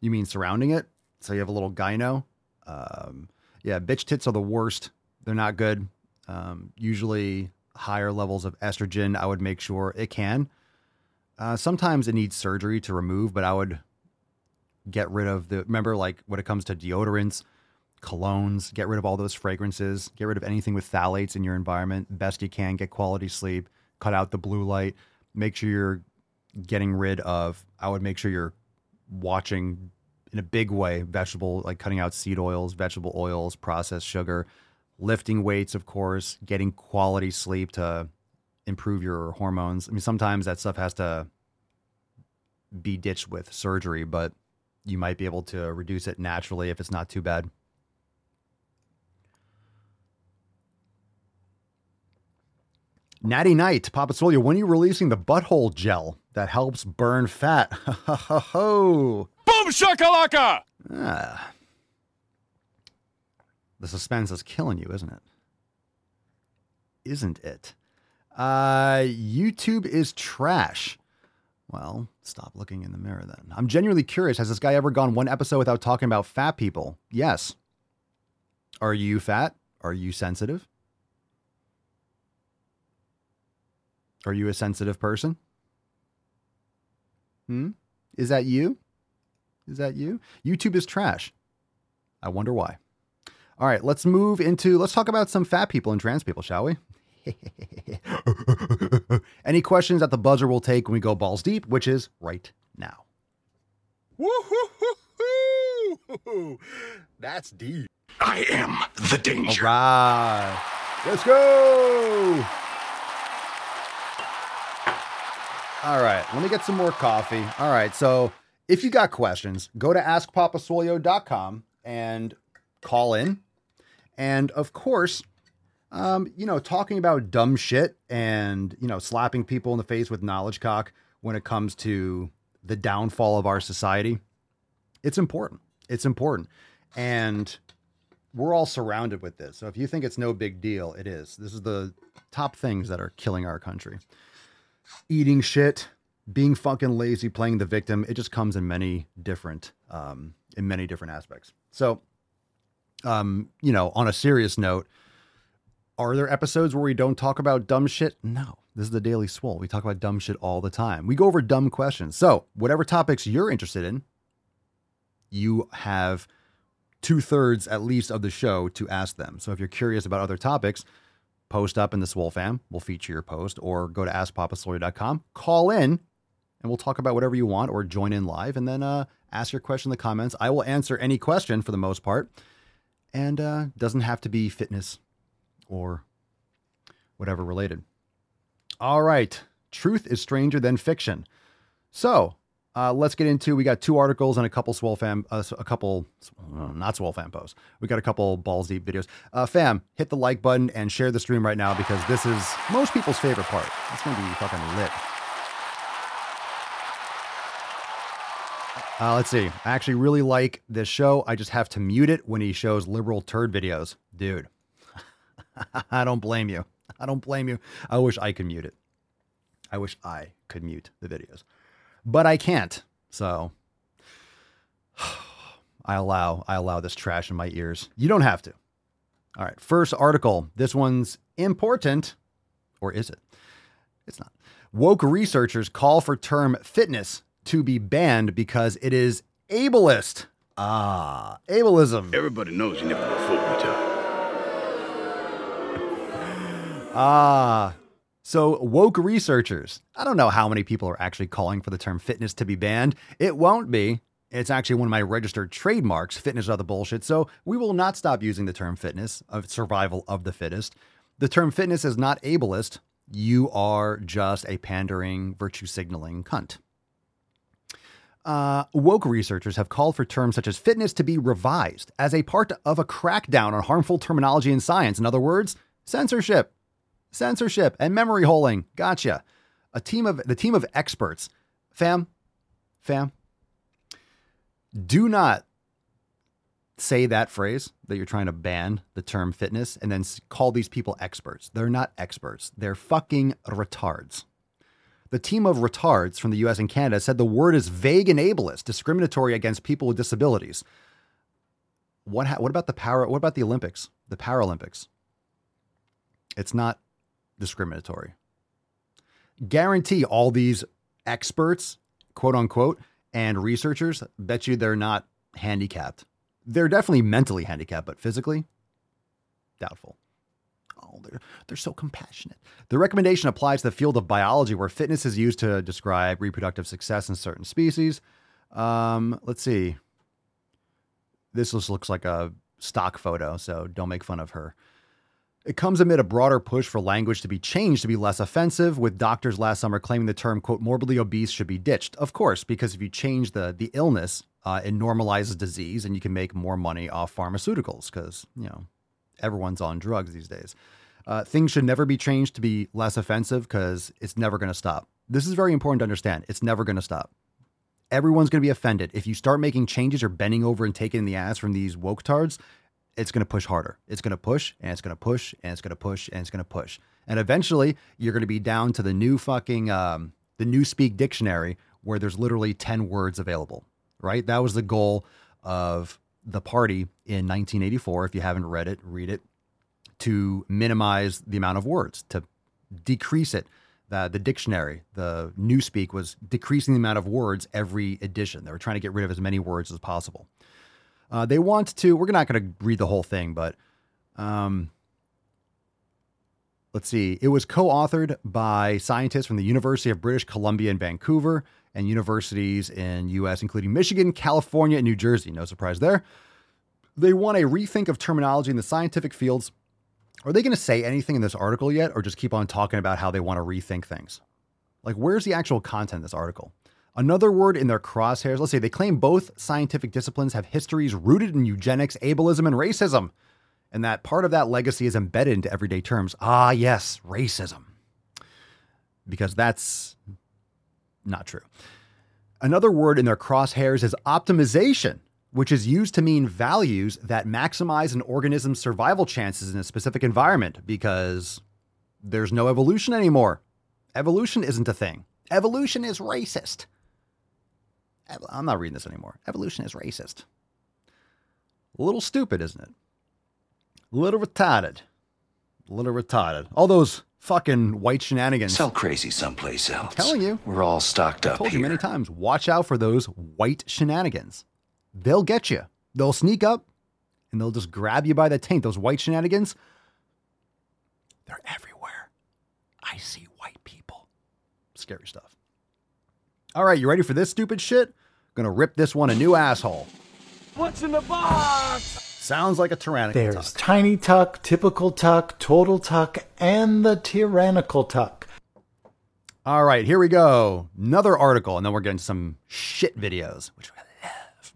You mean surrounding it? So you have a little gyno. Yeah, bitch tits are the worst. They're not good. Usually higher levels of estrogen, I would make sure it can. Sometimes it needs surgery to remove, but I would get rid of the, remember, like when it comes to deodorants, colognes, get rid of all those fragrances, get rid of anything with phthalates in your environment, best you can, get quality sleep, cut out the blue light, make sure you're getting rid of, I would make sure you're watching in a big way, vegetable, like cutting out seed oils, vegetable oils, processed sugar, lifting weights, of course, getting quality sleep to improve your hormones. I mean, sometimes that stuff has to be ditched with surgery, but you might be able to reduce it naturally if it's not too bad. Natty Knight, Papa Swolio, when are you releasing the butthole gel that helps burn fat? Ha ha ho! Boom shakalaka! Ah. The suspense is killing you, isn't it? Isn't it? YouTube is trash. Well, stop looking in the mirror then. I'm genuinely curious. Has this guy ever gone one episode without talking about fat people? Yes. Are you fat? Are you sensitive? Are you a sensitive person? Is that you? Is that you? YouTube is trash. I wonder why. All right, let's move into, let's talk about some fat people and trans people, shall we? Any questions at the buzzer we'll take when we go balls deep, which is right now. Woo-hoo-hoo-hoo! That's deep. I am the danger. All right. Let's go. All right. Let me get some more coffee. All right. So if you got questions, go to askpapaswolio.com and call in. And of course, you know, talking about dumb shit and, you know, slapping people in the face with knowledge cock when it comes to the downfall of our society, it's important. It's important. And we're all surrounded with this. So if you think it's no big deal, it is. This is the top things that are killing our country. Eating shit, being fucking lazy, playing the victim. It just comes in many different aspects. So, you know, on a serious note, are there episodes where we don't talk about dumb shit? No, this is the Daily Swole. We talk about dumb shit all the time. We go over dumb questions. So whatever topics you're interested in, you have 2/3 at least of the show to ask them. So if you're curious about other topics, post up in the Swole Fam. We'll feature your post, or go to askpapaswolio.com, call in, and we'll talk about whatever you want, or join in live and then ask your question in the comments. I will answer any question for the most part, and doesn't have to be fitness or whatever related. All right. Truth is stranger than fiction. So let's get into, we got two articles and a couple SwoleFam, not SwoleFam posts. We got a couple balls deep videos. Fam, hit the like button and share the stream right now, because this is most people's favorite part. It's going to be fucking lit. Let's see. I actually really like this show. I just have to mute it when he shows liberal turd videos. Dude. I don't blame you. I don't blame you. I wish I could mute it. I wish I could mute the videos, but I can't. So I allow this trash in my ears. You don't have to. All right. First article. This one's important, or is it? It's not. Woke researchers call for term fitness to be banned because it is ableist. Ah, ableism. Everybody knows you never go full retard. So woke researchers, I don't know how many people are actually calling for the term fitness to be banned. It won't be. It's actually one of my registered trademarks, fitness is other bullshit. So we will not stop using the term fitness, of survival of the fittest. The term fitness is not ableist. You are just a pandering, virtue signaling cunt. Woke researchers have called for terms such as fitness to be revised as a part of a crackdown on harmful terminology in science. In other words, censorship and memory holing. Gotcha. The team of experts, fam, do not say that phrase that you're trying to ban, the term fitness, and then call these people experts. They're not experts. They're fucking retards. The team of retards from the US and Canada said the word is vague and ableist, discriminatory against people with disabilities. What about the Olympics, the Paralympics? It's not discriminatory. Guarantee all these experts, quote unquote, and researchers, bet you they're not handicapped. They're definitely mentally handicapped, but physically, doubtful. Oh, they're so compassionate. The recommendation applies to the field of biology where fitness is used to describe reproductive success in certain species. Let's see. This just looks like a stock photo, so don't make fun of her. It comes amid a broader push for language to be changed to be less offensive, with doctors last summer claiming the term, quote, morbidly obese should be ditched. Of course, because if you change the illness, it normalizes disease and you can make more money off pharmaceuticals because, you know, everyone's on drugs these days. Things should never be changed to be less offensive because it's never going to stop. This is very important to understand. It's never going to stop. Everyone's going to be offended. If you start making changes or bending over and taking the ass from these woke tards, it's going to push harder. It's going to push and it's going to push and it's going to push and it's going to push. And eventually you're going to be down to the new fucking, the new speak dictionary where there's literally 10 words available, right? That was the goal of the party in 1984. If you haven't read it, read it, to minimize the amount of words, to decrease it. The dictionary, the new speak was decreasing the amount of words every edition. They were trying to get rid of as many words as possible. They want to, we're not going to read the whole thing, but let's see. It was co-authored by scientists from the University of British Columbia in Vancouver and universities in U.S., including Michigan, California, and New Jersey. No surprise there. They want a rethink of terminology in the scientific fields. Are they going to say anything in this article yet, or just keep on talking about how they want to rethink things? Like, where's the actual content of this article? Another word in their crosshairs. Let's say they claim both scientific disciplines have histories rooted in eugenics, ableism, and racism, and that part of that legacy is embedded into everyday terms. Ah, yes, racism. Because that's not true. Another word in their crosshairs is optimization, which is used to mean values that maximize an organism's survival chances in a specific environment, because there's no evolution anymore. Evolution isn't a thing. Evolution is racist. I'm not reading this anymore. Evolution is racist. A little stupid, isn't it? A little retarded. All those fucking white shenanigans. Sell crazy someplace else. I'm telling you. We're all stocked up here. I told you many times, watch out for those white shenanigans. They'll get you. They'll sneak up and they'll just grab you by the taint. Those white shenanigans, they're everywhere. I see white people. Scary stuff. All right, you ready for this stupid shit? Gonna rip this one a new asshole. What's in the box? Sounds like a tyrannical tuck. There's tiny tuck, typical tuck, total tuck, and the tyrannical tuck. All right, here we go. Another article, and then we're getting some shit videos, which I love.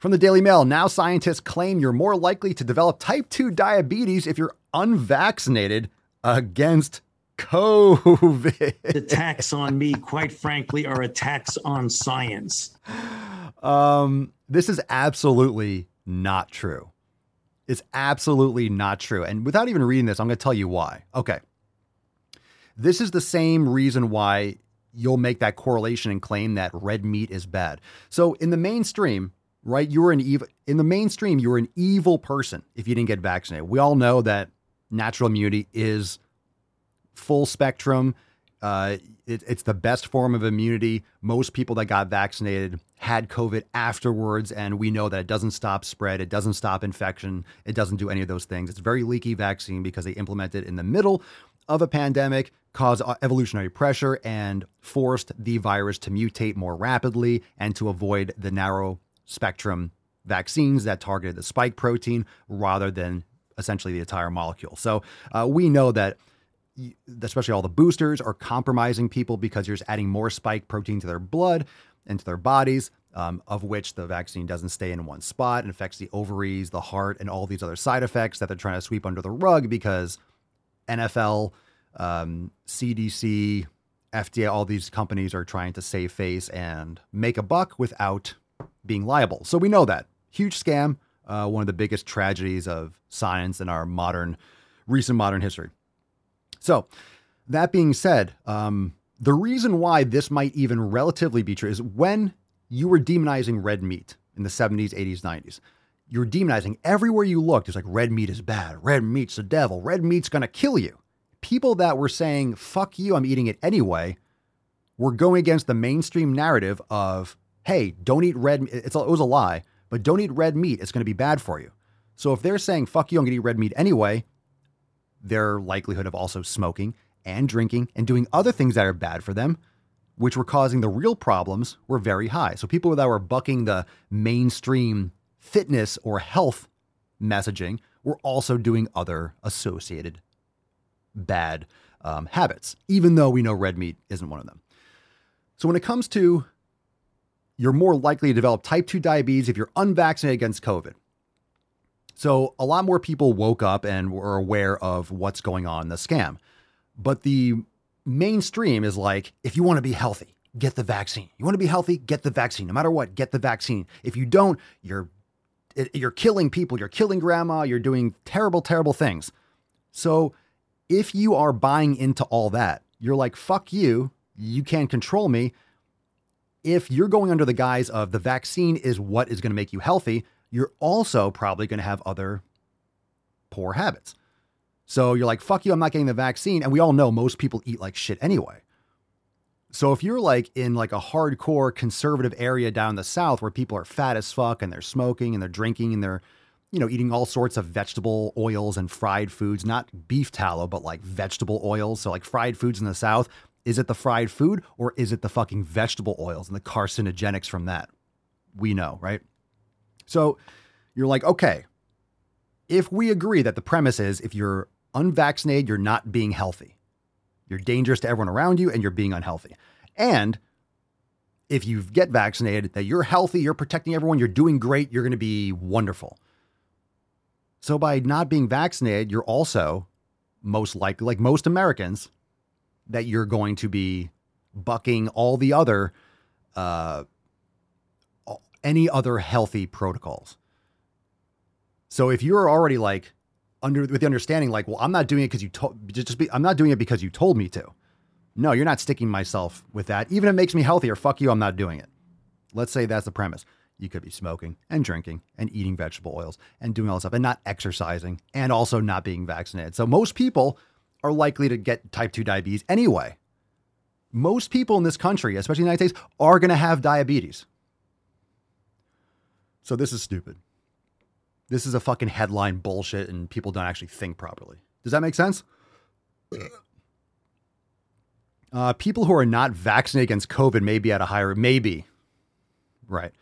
From the Daily Mail, now scientists claim you're more likely to develop type 2 diabetes if you're unvaccinated against COVID. Attacks on me, quite frankly, are attacks on science. This is absolutely not true. It's absolutely not true. And without even reading this, I'm going to tell you why. Okay. This is the same reason why you'll make that correlation and claim that red meat is bad. So in the mainstream, right, you were an evil person if you didn't get vaccinated. We all know that natural immunity is full spectrum, It's the best form of immunity. Most people that got vaccinated had COVID afterwards, and we know that it doesn't stop spread. It doesn't stop infection. It doesn't do any of those things. It's a very leaky vaccine because they implemented it in the middle of a pandemic, caused evolutionary pressure, and forced the virus to mutate more rapidly and to avoid the narrow spectrum vaccines that targeted the spike protein rather than essentially the entire molecule. So we know that especially all the boosters are compromising people because you're just adding more spike protein to their blood and to their bodies, of which the vaccine doesn't stay in one spot and affects the ovaries, the heart, and all these other side effects that they're trying to sweep under the rug because NFL, CDC, FDA, all these companies are trying to save face and make a buck without being liable. So we know that. Huge scam. One of the biggest tragedies of science in our recent modern history. So that being said, the reason why this might even relatively be true is when you were demonizing red meat in the 70s, 80s, 90s, you're demonizing everywhere you looked. It's like red meat is bad. Red meat's the devil. Red meat's going to kill you. People that were saying, fuck you, I'm eating it anyway, were going against the mainstream narrative of, hey, don't eat red meat. It was a lie, but don't eat red meat. It's going to be bad for you. So if they're saying, fuck you, I'm going to eat red meat anyway, their likelihood of also smoking and drinking and doing other things that are bad for them, which were causing the real problems, were very high. So people that were bucking the mainstream fitness or health messaging were also doing other associated bad habits, even though we know red meat isn't one of them. So when it comes to, you're more likely to develop type 2 diabetes if you're unvaccinated against COVID. So a lot more people woke up and were aware of what's going on in the scam. But the mainstream is like, if you want to be healthy, get the vaccine. You want to be healthy, get the vaccine. No matter what, get the vaccine. If you don't, you're killing people. You're killing grandma. You're doing terrible, terrible things. So if you are buying into all that, you're like, fuck you. You can't control me. If you're going under the guise of the vaccine is what is going to make you healthy, you're also probably going to have other poor habits. So you're like, fuck you, I'm not getting the vaccine. And we all know most people eat like shit anyway. So if you're like in like a hardcore conservative area down the South where people are fat as fuck and they're smoking and they're drinking and they're, you know, eating all sorts of vegetable oils and fried foods, not beef tallow, but like vegetable oils. So like fried foods in the South, is it the fried food or is it the fucking vegetable oils and the carcinogenics from that? We know, right? So you're like, okay, if we agree that the premise is if you're unvaccinated, you're not being healthy, you're dangerous to everyone around you and you're being unhealthy. And if you get vaccinated, that you're healthy, you're protecting everyone, you're doing great, you're going to be wonderful. So by not being vaccinated, you're also most likely, like most Americans, that you're going to be bucking all the other, any other healthy protocols. So if you're already like with the understanding, like, well, I'm not doing it because I'm not doing it because you told me to. No, you're not sticking myself with that. Even if it makes me healthier, fuck you, I'm not doing it. Let's say that's the premise. You could be smoking and drinking and eating vegetable oils and doing all this stuff and not exercising and also not being vaccinated. So most people are likely to get type 2 diabetes anyway. Most people in this country, especially in the United States, are going to have diabetes. So this is stupid. This is a fucking headline bullshit and people don't actually think properly. Does that make sense? People who are not vaccinated against COVID may be at a higher, maybe. Right.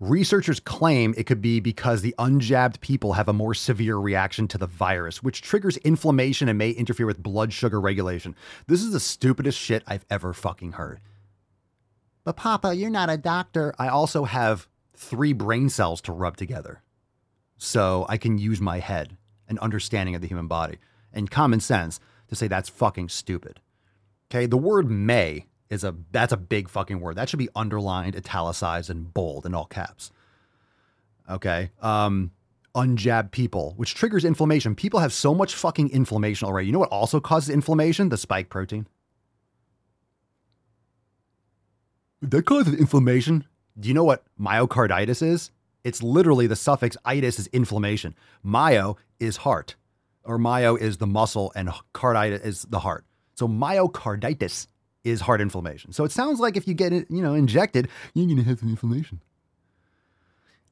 Researchers claim it could be because the unjabbed people have a more severe reaction to the virus, which triggers inflammation and may interfere with blood sugar regulation. This is the stupidest shit I've ever fucking heard. But Papa, you're not a doctor. I also have 3 brain cells to rub together. So I can use my head and understanding of the human body and common sense to say that's fucking stupid. Okay, the word may that's a big fucking word. That should be underlined, italicized, and bold in all caps. Okay, unjabbed people, which triggers inflammation. People have so much fucking inflammation already. You know what also causes inflammation? The spike protein. That causes inflammation. Do you know what myocarditis is? It's literally the suffix itis is inflammation. Myo is heart, or myo is the muscle, and carditis is the heart. So myocarditis is heart inflammation. So it sounds like if you get it, injected, you're going to have some inflammation.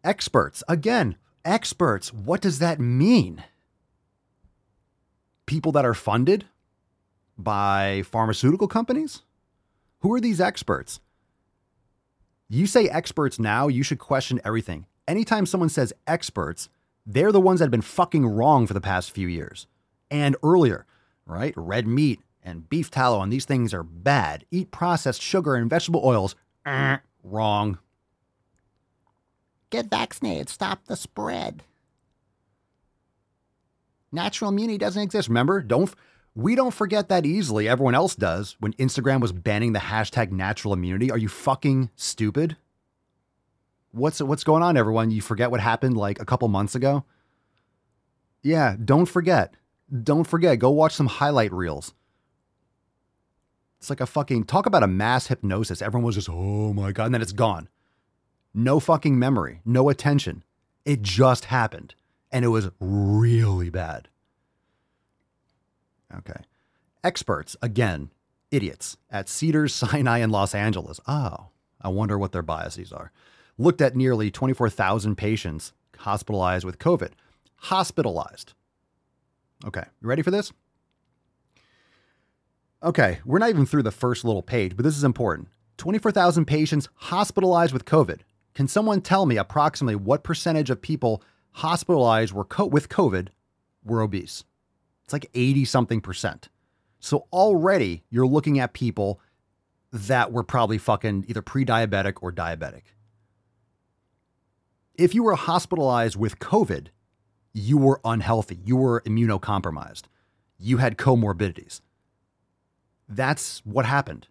Experts. Again, experts. What does that mean? People that are funded by pharmaceutical companies? Who are these experts? You say experts now, you should question everything. Anytime someone says experts, they're the ones that have been fucking wrong for the past few years and earlier, right? Red meat and beef tallow and these things are bad. Eat processed sugar and vegetable oils. Wrong. Get vaccinated. Stop the spread. Natural immunity doesn't exist. Remember, we don't forget that easily. Everyone else does. When Instagram was banning the hashtag natural immunity, are you fucking stupid? What's going on, everyone? You forget what happened like a couple months ago? Yeah, don't forget. Don't forget. Go watch some highlight reels. It's like a fucking... Talk about a mass hypnosis. Everyone was just, oh my God, and then it's gone. No fucking memory. No attention. It just happened. And it was really bad. Okay. Experts, again, idiots at Cedars, Sinai, and Los Angeles. Oh, I wonder what their biases are. Looked at nearly 24,000 patients hospitalized with COVID. Hospitalized. Okay, you ready for this? Okay, we're not even through the first little page, but this is important. 24,000 patients hospitalized with COVID. Can someone tell me approximately what percentage of people hospitalized with COVID were obese? It's like 80-something%. So already you're looking at people that were probably fucking either pre-diabetic or diabetic. If you were hospitalized with COVID, you were unhealthy. You were immunocompromised. You had comorbidities. That's what happened.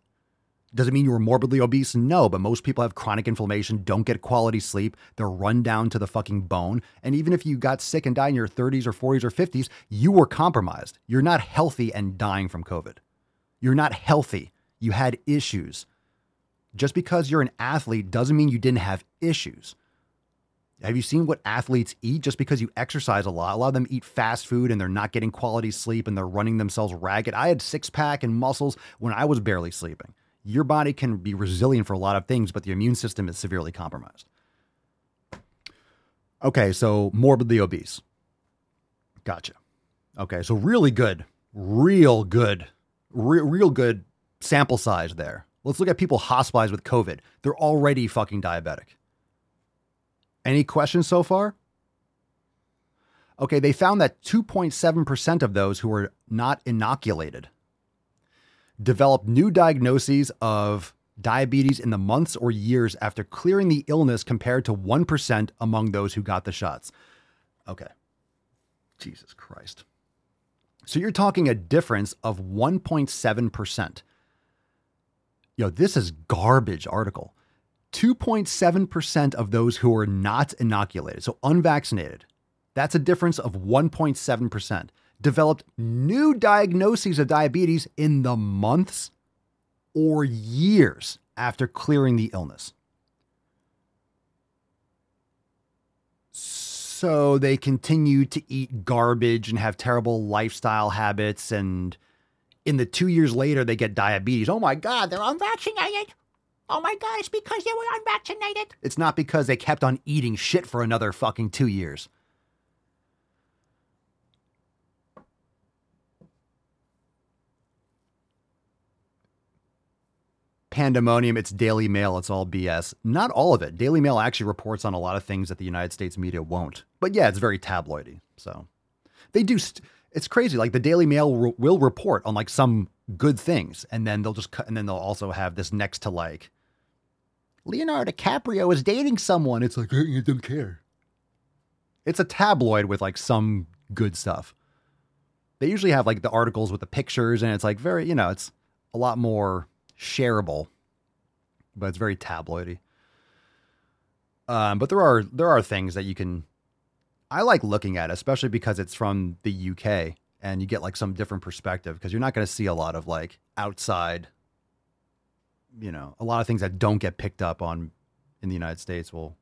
Does it mean you were morbidly obese? No, but most people have chronic inflammation, don't get quality sleep, they're run down to the fucking bone. And even if you got sick and died in your 30s or 40s or 50s, you were compromised. You're not healthy and dying from COVID. You're not healthy. You had issues. Just because you're an athlete doesn't mean you didn't have issues. Have you seen what athletes eat? Just because you exercise a lot of them eat fast food and they're not getting quality sleep and they're running themselves ragged. I had six-pack and muscles when I was barely sleeping. Your body can be resilient for a lot of things, but the immune system is severely compromised. Okay, so morbidly obese. Gotcha. Okay, so really good, real good sample size there. Let's look at people hospitalized with COVID. They're already fucking diabetic. Any questions so far? Okay, they found that 2.7% of those who were not inoculated developed new diagnoses of diabetes in the months or years after clearing the illness compared to 1% among those who got the shots. Okay. Jesus Christ. So you're talking a difference of 1.7%. Yo, this is garbage article. 2.7% of those who are not inoculated, so unvaccinated, that's a difference of 1.7%. developed new diagnoses of diabetes in the months or years after clearing the illness. So they continued to eat garbage and have terrible lifestyle habits. And in the 2 years later, they get diabetes. Oh my God, they're unvaccinated. Oh my God, it's because they were unvaccinated. It's not because they kept on eating shit for another fucking 2 years. Pandemonium. It's Daily Mail. It's all BS. Not all of it. Daily Mail actually reports on a lot of things that the United States media won't. But yeah, it's very tabloidy. So they do. It's crazy. Like the Daily Mail will report on like some good things, and then they'll just cut. And then they'll also have this next to like Leonardo DiCaprio is dating someone. It's like, I don't care. It's a tabloid with like some good stuff. They usually have like the articles with the pictures, and it's like very, it's a lot more shareable, but it's very tabloidy. But there are things that I like looking at, especially because it's from the UK and you get like some different perspective, because you're not going to see a lot of like outside, a lot of things that don't get picked up on in the United States. Well,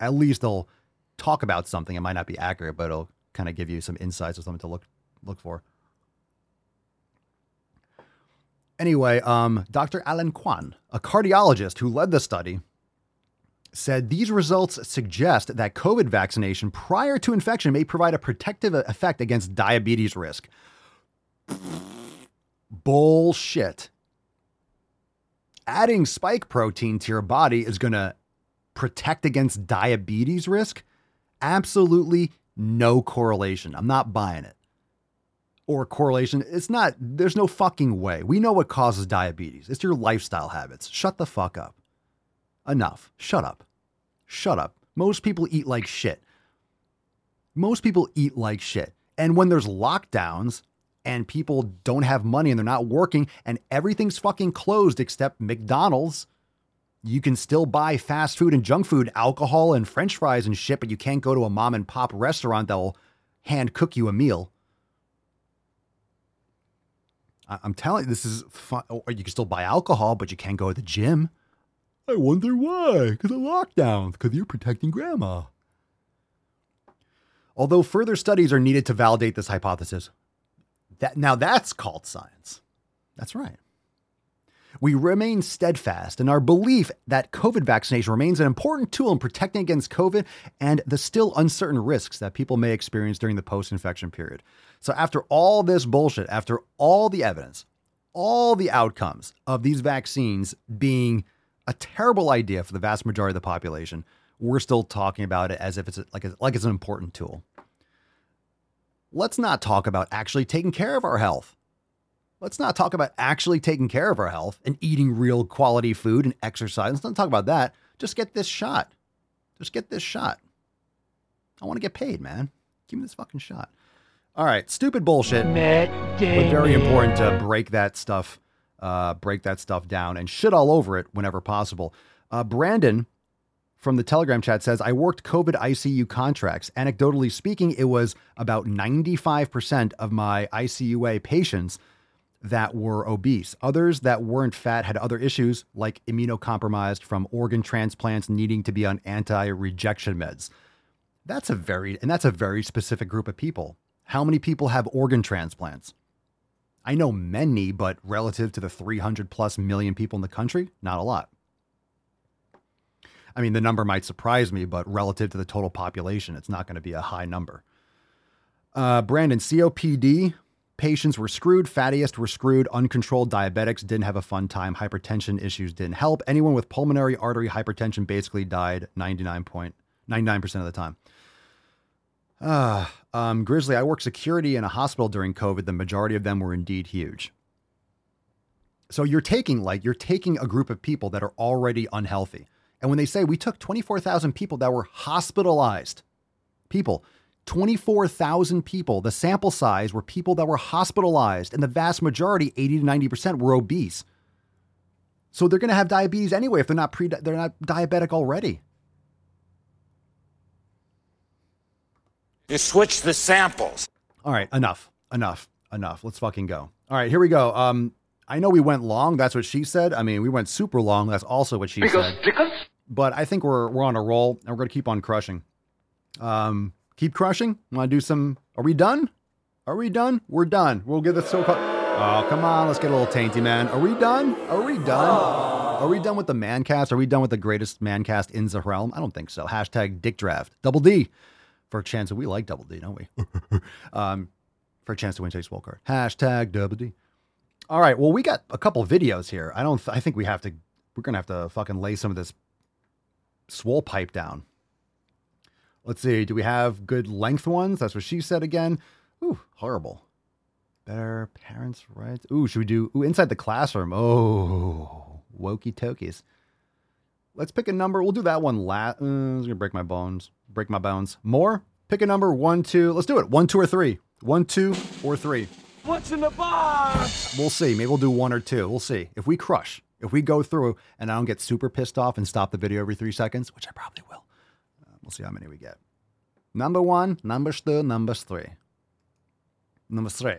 at least they'll talk about something. It might not be accurate, but it'll kind of give you some insights or something to look for. Anyway, Dr. Alan Kwan, a cardiologist who led the study, said these results suggest that COVID vaccination prior to infection may provide a protective effect against diabetes risk. Bullshit. Adding spike protein to your body is going to protect against diabetes risk? Absolutely no correlation. I'm not buying it. Or correlation. It's not, there's no fucking way. We know what causes diabetes. It's your lifestyle habits. Shut the fuck up. Enough. Shut up. Shut up. Most people eat like shit. Most people eat like shit. And when there's lockdowns and people don't have money and they're not working and everything's fucking closed except McDonald's, you can still buy fast food and junk food, alcohol and French fries and shit, but you can't go to a mom and pop restaurant that will hand cook you a meal. I'm telling you, this is fun. Or you can still buy alcohol, but you can't go to the gym. I wonder why, because of lockdowns, because you're protecting grandma. Although further studies are needed to validate this hypothesis. Now that's called science. That's right. We remain steadfast in our belief that COVID vaccination remains an important tool in protecting against COVID and the still uncertain risks that people may experience during the post-infection period. So after all this bullshit, after all the evidence, all the outcomes of these vaccines being a terrible idea for the vast majority of the population, we're still talking about it as if it's like it's an important tool. Let's not talk about actually taking care of our health. Let's not talk about actually taking care of our health and eating real quality food and exercise. Let's not talk about that. Just get this shot. Just get this shot. I want to get paid, man. Give me this fucking shot. All right. Stupid bullshit. But very important to break that stuff down and shit all over it whenever possible. Brandon from the Telegram chat says, I worked COVID ICU contracts. Anecdotally speaking, it was about 95% of my ICUA patients that were obese. Others that weren't fat had other issues like immunocompromised from organ transplants, needing to be on anti-rejection meds. That's a very specific group of people. How many people have organ transplants? I know many, but relative to the 300+ million people in the country, not a lot. I mean, the number might surprise me, but relative to the total population, it's not going to be a high number. Brandon, COPD patients were screwed. Fattiest were screwed. Uncontrolled diabetics didn't have a fun time. Hypertension issues didn't help. Anyone with pulmonary artery hypertension basically died 99.99% of the time. Grizzly, I worked security in a hospital during COVID. The majority of them were indeed huge. So you're taking a group of people that are already unhealthy. And when they say we took 24,000 people that were hospitalized, 24,000 people, the sample size were people that were hospitalized, and the vast majority, 80 to 90%, were obese. So they're going to have diabetes anyway if they're not diabetic already. You switch the samples. All right. Enough. Let's fucking go. All right, here we go. I know we went long. That's what she said. I mean, we went super long. That's also what she said. But I think we're on a roll and we're going to keep on crushing. Keep crushing. Want to do some, are we done? We're done. We'll get this oh, come on. Let's get a little tainty, man. Are we done? Oh. Are we done with the man cast? Are we done with the greatest man cast in the realm? I don't think so. # dick draft. Double D. For a chance that we like Double D, don't we? For a chance to win today's Swole card. # Double D. All right. Well, we got a couple videos here. I think we're going to have to fucking lay some of this Swole pipe down. Let's see. Do we have good length ones? That's what she said again. Ooh, horrible. Better parents' rights. Ooh, should we do inside the classroom? Oh, wokey tokies. Let's pick a number. We'll do that one last. It's going to break my bones. More? Pick a number. 1, 2. Let's do it. 1, 2, or 3. 1, 2, or 3. What's in the box? We'll see. Maybe we'll do 1 or 2. We'll see. If we crush, if we go through and I don't get super pissed off and stop the video every 3 seconds, which I probably will. We'll see how many we get. Number 1, number 2, number 3. Number 3.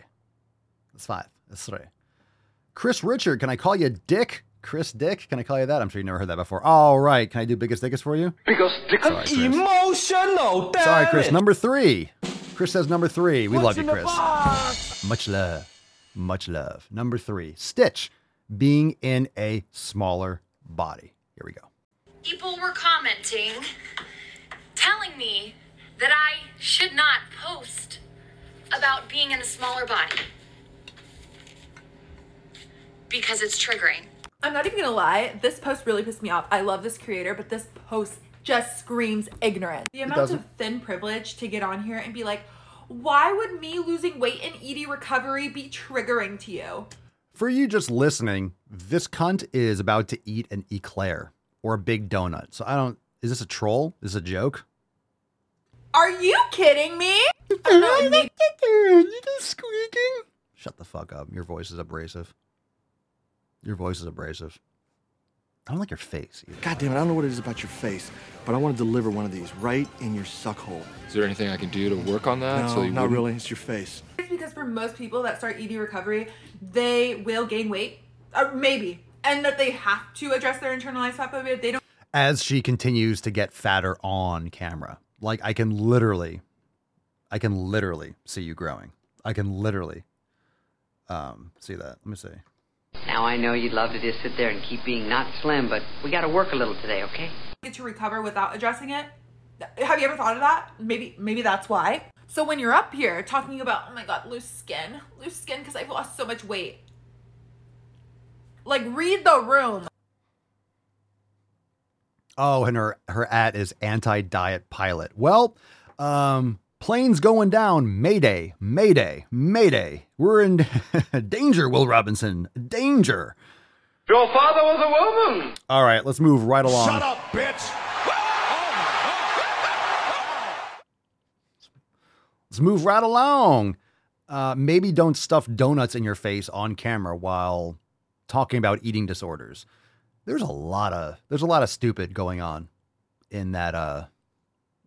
That's 5. That's 3. Chris Richard, can I call you Dick? Chris Dick, can I call you that? I'm sure you never heard that before. All right, can I do biggest dickest for you? Biggest dickest. Emotional. Sorry, Chris. Number 3. Chris says number 3. We love you, Chris. Much love. Number 3. Stitch, being in a smaller body. Here we go. People were commenting, telling me that I should not post about being in a smaller body because it's triggering. I'm not even gonna lie, this post really pissed me off. I love this creator, but this post just screams ignorance. The amount of thin privilege to get on here and be like, why would me losing weight and eating recovery be triggering to you? For you just listening, this cunt is about to eat an eclair or a big donut. So I don't, is this a troll? Is this a joke? Are you kidding me? You just squeaking. Shut the fuck up. Your voice is abrasive. Your voice is abrasive. I don't like your face either. God damn it, I don't know what it is about your face, but I want to deliver one of these right in your suck hole. Is there anything I can do to work on that? No, so you not really. It's your face. It's because for most people that start ED recovery, they will gain weight, maybe, and that they have to address their internalized fat phobia. They don't. As she continues to get fatter on camera, like I can literally see you growing. I can literally see that. Let me see. Now I know you'd love to just sit there and keep being not slim, but we got to work a little today, okay? Get to recover without addressing it. Have you ever thought of that? Maybe that's why. So when you're up here talking about, oh my God, loose skin, because I've lost so much weight. Like, read the room. Oh, and her ad is anti-diet pilot. Well, planes going down. Mayday, mayday, mayday. We're in danger, Will Robinson. Danger. Your father was a woman. All right, let's move right along. Shut up, bitch. Let's move right along. Maybe don't stuff donuts in your face on camera while talking about eating disorders. There's a lot of stupid going on in that.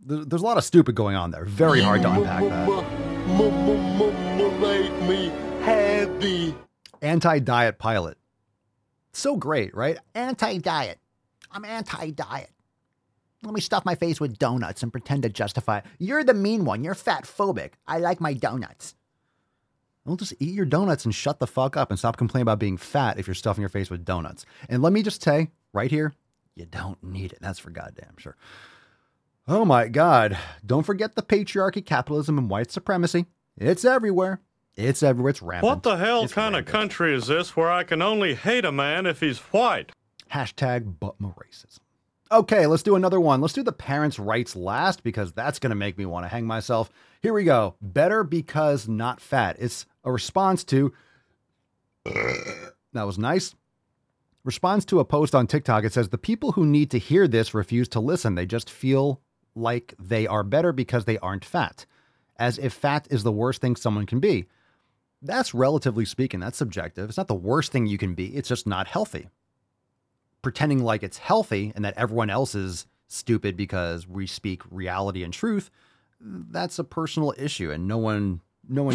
There's a lot of stupid going on there. Very hard to unpack that. Anti-diet pilot. So great, right? Anti-diet. I'm anti-diet. Let me stuff my face with donuts and pretend to justify it. You're the mean one. You're fat phobic. I like my donuts. Well, just eat your donuts and shut the fuck up and stop complaining about being fat if you're stuffing your face with donuts. And let me just say right here, you don't need it. That's for goddamn sure. Oh my God. Don't forget the patriarchy, capitalism, and white supremacy. It's everywhere. It's everywhere. It's rampant. What the hell kind of country is this where I can only hate a man if he's white? Hashtag but more racism. Okay, let's do another one. Let's do the parents' rights last because that's going to make me want to hang myself. Here we go. Better because not fat. It's a response to... That was nice. Response to a post on TikTok. It says, the people who need to hear this refuse to listen. They just feel like they are better because they aren't fat. As if fat is the worst thing someone can be. That's relatively speaking. That's subjective. It's not the worst thing you can be. It's just not healthy. Pretending like it's healthy and that everyone else is stupid because we speak reality and truth, that's a personal issue and no one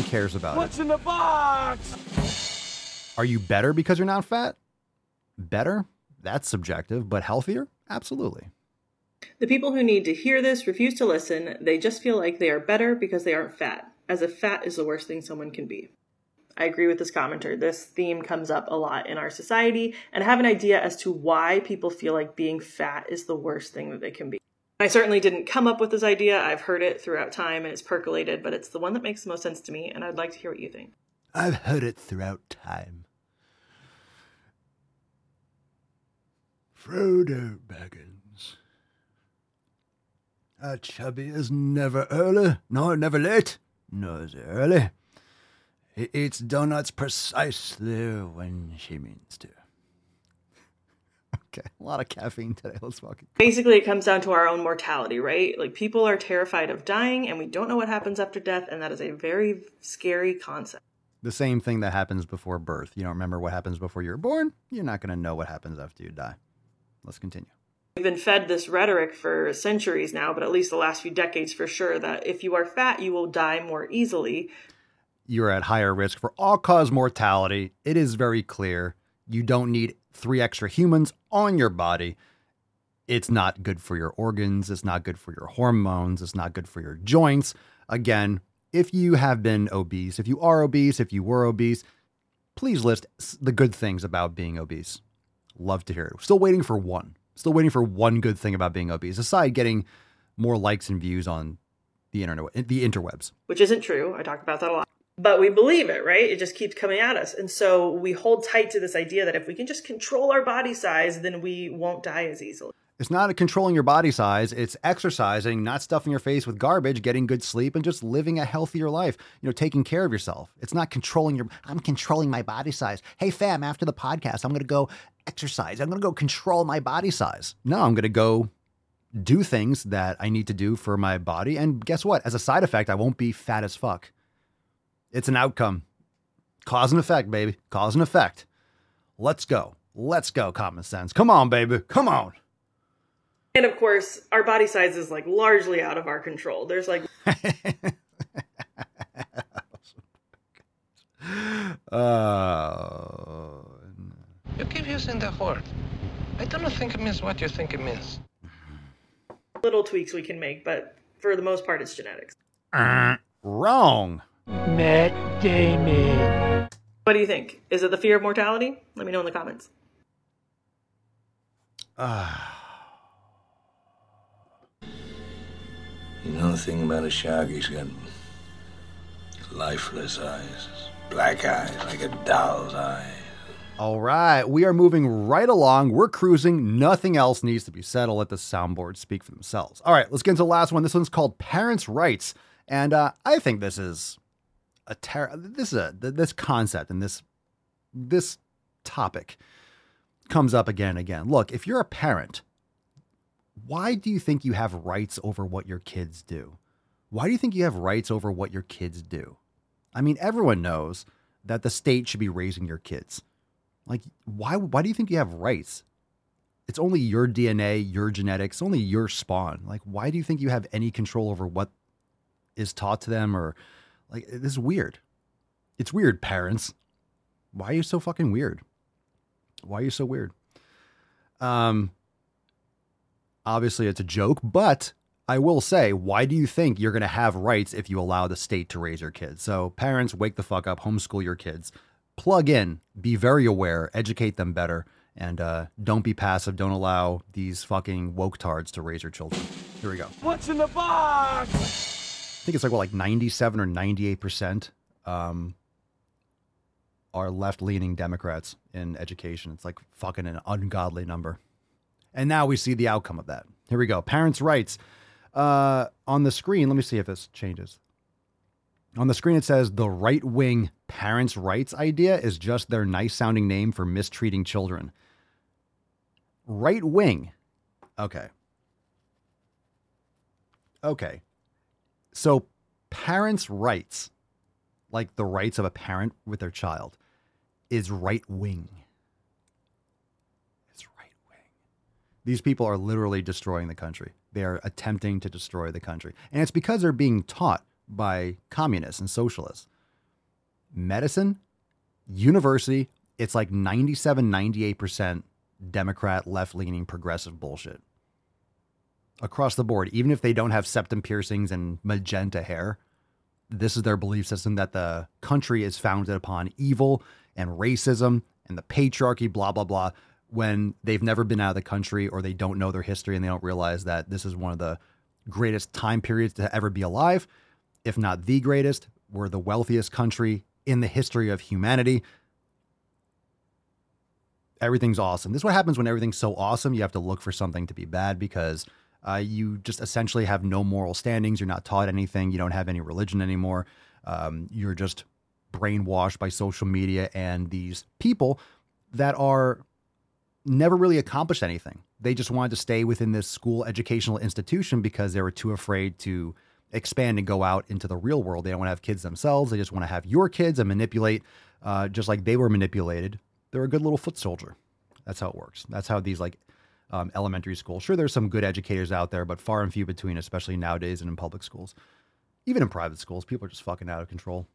cares about it. What's in the box? Are you better because you're not fat? Better? That's subjective, but healthier? Absolutely. The people who need to hear this refuse to listen. They just feel like they are better because they aren't fat, as if fat is the worst thing someone can be. I agree with this commenter. This theme comes up a lot in our society, and I have an idea as to why people feel like being fat is the worst thing that they can be. I certainly didn't come up with this idea. I've heard it throughout time, and it's percolated, but it's the one that makes the most sense to me, and I'd like to hear what you think. I've heard it throughout time. Frodo Baggins. A chubby is never early, nor never late, nor is it early. He eats donuts precisely when she means to. Okay, a lot of caffeine today. Let's fucking. Basically, it comes down to our own mortality, right? Like, people are terrified of dying, and we don't know what happens after death, and that is a very scary concept. The same thing that happens before birth. You don't remember what happens before you're born. You're not going to know what happens after you die. Let's continue. We've been fed this rhetoric for centuries now, but at least the last few decades for sure, that if you are fat, you will die more easily. You're at higher risk for all-cause mortality. It is very clear. You don't need 3 extra humans on your body. It's not good for your organs. It's not good for your hormones. It's not good for your joints. Again, if you have been obese, if you are obese, if you were obese, please list the good things about being obese. Love to hear it. Still waiting for one. Still waiting for one good thing about being obese, aside getting more likes and views on the internet, the interwebs. Which isn't true. I talk about that a lot. But we believe it, right? It just keeps coming at us. And so we hold tight to this idea that if we can just control our body size, then we won't die as easily. It's not controlling your body size. It's exercising, not stuffing your face with garbage, getting good sleep, and just living a healthier life, you know, taking care of yourself. It's not controlling your, I'm controlling my body size. Hey, fam, after the podcast, I'm going to go exercise. I'm going to go control my body size. No, I'm going to go do things that I need to do for my body. And guess what? As a side effect, I won't be fat as fuck. It's an outcome. Cause and effect, baby. Cause and effect. Let's go. Let's go, common sense. Come on, baby. Come on. And of course, our body size is like largely out of our control. There's like... You keep using that word. I don't think it means what you think it means. Little tweaks we can make, but for the most part, it's genetics. Wrong. Matt Damon. What do you think? Is it the fear of mortality? Let me know in the comments. You know the thing about a shark? He's got lifeless eyes, black eyes, like a doll's eye. All right, we are moving right along. We're cruising. Nothing else needs to be said. I'll let the soundboard speak for themselves. All right, let's get into the last one. This one's called Parents' Rights. And I think this is a this concept and this topic comes up again and again. Look, if you're a parent, why do you think you have rights over what your kids do? Why do you think you have rights over what your kids do? I mean, everyone knows that the state should be raising your kids. Like, why do you think you have rights? It's only your DNA, your genetics, only your spawn. Like, why do you think you have any control over what is taught to them? Or like, this is weird. It's weird, parents. Why are you so fucking weird? Why are you so weird? Obviously it's a joke, but I will say, why do you think you're going to have rights if you allow the state to raise your kids? So parents, wake the fuck up, homeschool your kids, plug in, be very aware, educate them better. And don't be passive. Don't allow these fucking woke tards to raise your children. Here we go. What's in the box? I think it's like, what, like 97 or 98% are left-leaning Democrats in education. It's like fucking an ungodly number. And now we see the outcome of that. Here we go. Parents' rights. On the screen, let me see if this changes. On the screen, it says the right-wing parents' rights idea is just their nice-sounding name for mistreating children. Right-wing. Okay. Okay. So parents' rights, like the rights of a parent with their child, is right-wing. It's right-wing. These people are literally destroying the country. They are attempting to destroy the country. And it's because they're being taught by communists and socialists. Medicine, university, it's like 97, 98% Democrat, left-leaning, progressive bullshit. Across the board, even if they don't have septum piercings and magenta hair, this is their belief system that the country is founded upon evil and racism and the patriarchy, blah, blah, blah, when they've never been out of the country or they don't know their history and they don't realize that this is one of the greatest time periods to ever be alive. If not the greatest, we're the wealthiest country in the history of humanity. Everything's awesome. This is what happens when everything's so awesome. You have to look for something to be bad because... you just essentially have no moral standings. You're not taught anything. You don't have any religion anymore. You're just brainwashed by social media and these people that are never really accomplished anything. They just wanted to stay within this school educational institution because they were too afraid to expand and go out into the real world. They don't want to have kids themselves. They just want to have your kids and manipulate just like they were manipulated. They're a good little foot soldier. That's how it works. That's how these like elementary school. Sure, there's some good educators out there, but far and few between, especially nowadays and in public schools. Even in private schools, people are just fucking out of control.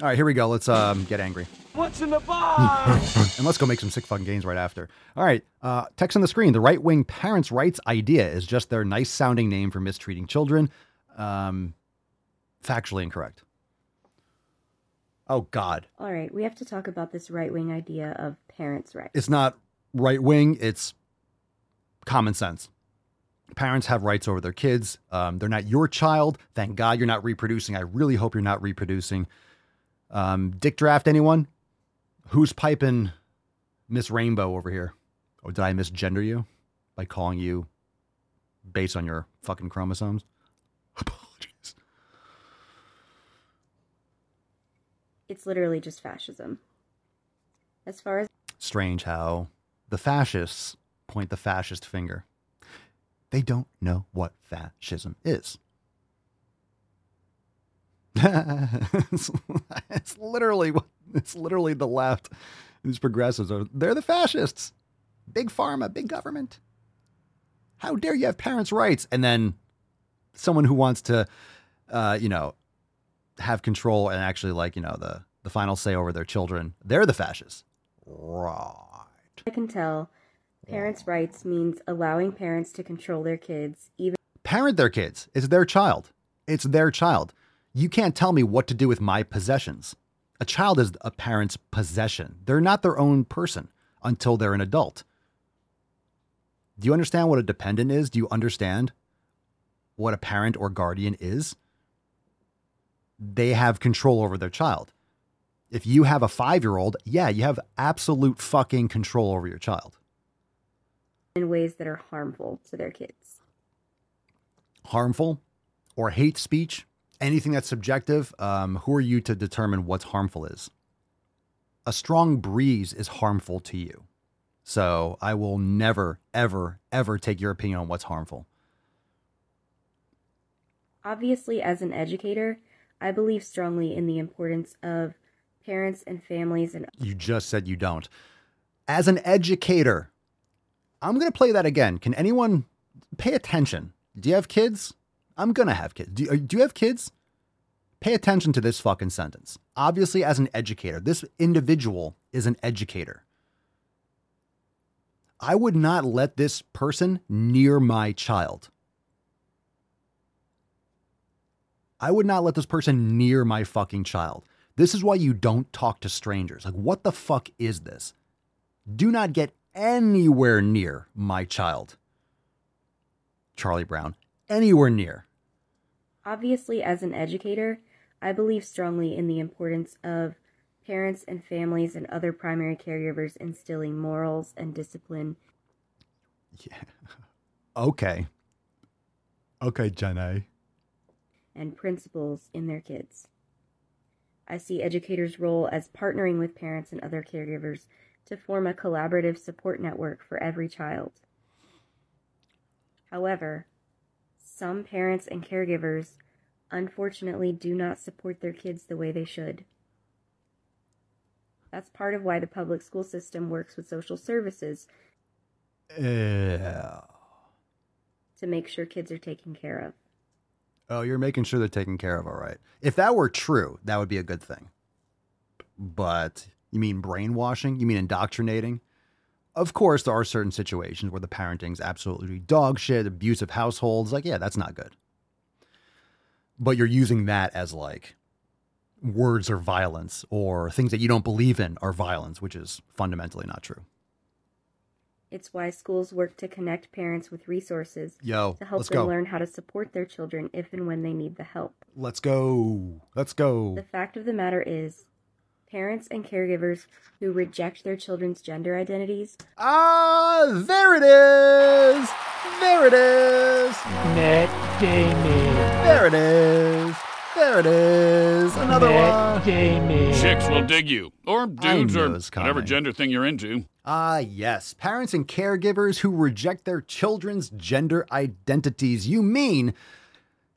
All right, here we go. Let's get angry. What's in the box? And let's go make some sick fucking gains right after. All right, text on the screen. The right-wing parents' rights idea is just their nice-sounding name for mistreating children. Factually incorrect. Oh, God. All right. We have to talk about this right-wing idea of parents' rights. It's not right-wing. It's common sense. Parents have rights over their kids. They're not your child. Thank God you're not reproducing. I really hope you're not reproducing. Dick draft, anyone? Who's piping Miss Rainbow over here? Oh, did I misgender you by calling you based on your fucking chromosomes? Apologies. It's literally just fascism. As far as... Strange how the fascists point the fascist finger. They don't know what fascism is. It's literally the left. These progressives they're the fascists. Big pharma, big government. How dare you have parents' rights? And then someone who wants to, have control and actually the final say over their children. They're the fascists. Right. I can tell. Parents' rights means allowing parents to control their kids. Parent their kids. It's their child. It's their child. You can't tell me what to do with my possessions. A child is a parent's possession. They're not their own person until they're an adult. Do you understand what a dependent is? Do you understand what a parent or guardian is? They have control over their child. If you have a 5-year-old, yeah, you have absolute fucking control over your child. In ways that are harmful to their kids. Harmful or hate speech, anything that's subjective. Who are you to determine what's harmful is? A strong breeze is harmful to you. So I will never, ever, ever take your opinion on what's harmful. Obviously, as an educator, I believe strongly in the importance of parents and families. And you just said you don't. As an educator... I'm going to play that again. Can anyone pay attention? Do you have kids? I'm going to have kids. Do you have kids? Pay attention to this fucking sentence. Obviously, as an educator, this individual is an educator. I would not let this person near my child. I would not let this person near my fucking child. This is why you don't talk to strangers. Like, what the fuck is this? Do not get anywhere near my child. Charlie Brown. Anywhere near. Obviously, as an educator, I believe strongly in the importance of parents and families and other primary caregivers instilling morals and discipline. Yeah. Okay. Okay, Jenna. And principles in their kids. I see educators' role as partnering with parents and other caregivers to form a collaborative support network for every child. However, some parents and caregivers, unfortunately, do not support their kids the way they should. That's part of why the public school system works with social services to make sure kids are taken care of. Oh, you're making sure they're taken care of, all right. If that were true, that would be a good thing. But... You mean brainwashing? You mean indoctrinating? Of course, there are certain situations where the parenting's absolutely dog shit, abusive households. Like, yeah, that's not good. But you're using that as like words or violence or things that you don't believe in are violence, which is fundamentally not true. It's why schools work to connect parents with resources to help them learn how to support their children if and when they need the help. Let's go. The fact of the matter is... Parents and caregivers who reject their children's gender identities. Ah, there it is. There it is. Matt Damon. There it is. There it is. Another Matt one. Damon. Chicks will dig you. Or dudes or whatever gender thing you're into. Ah, yes. Parents and caregivers who reject their children's gender identities. You mean...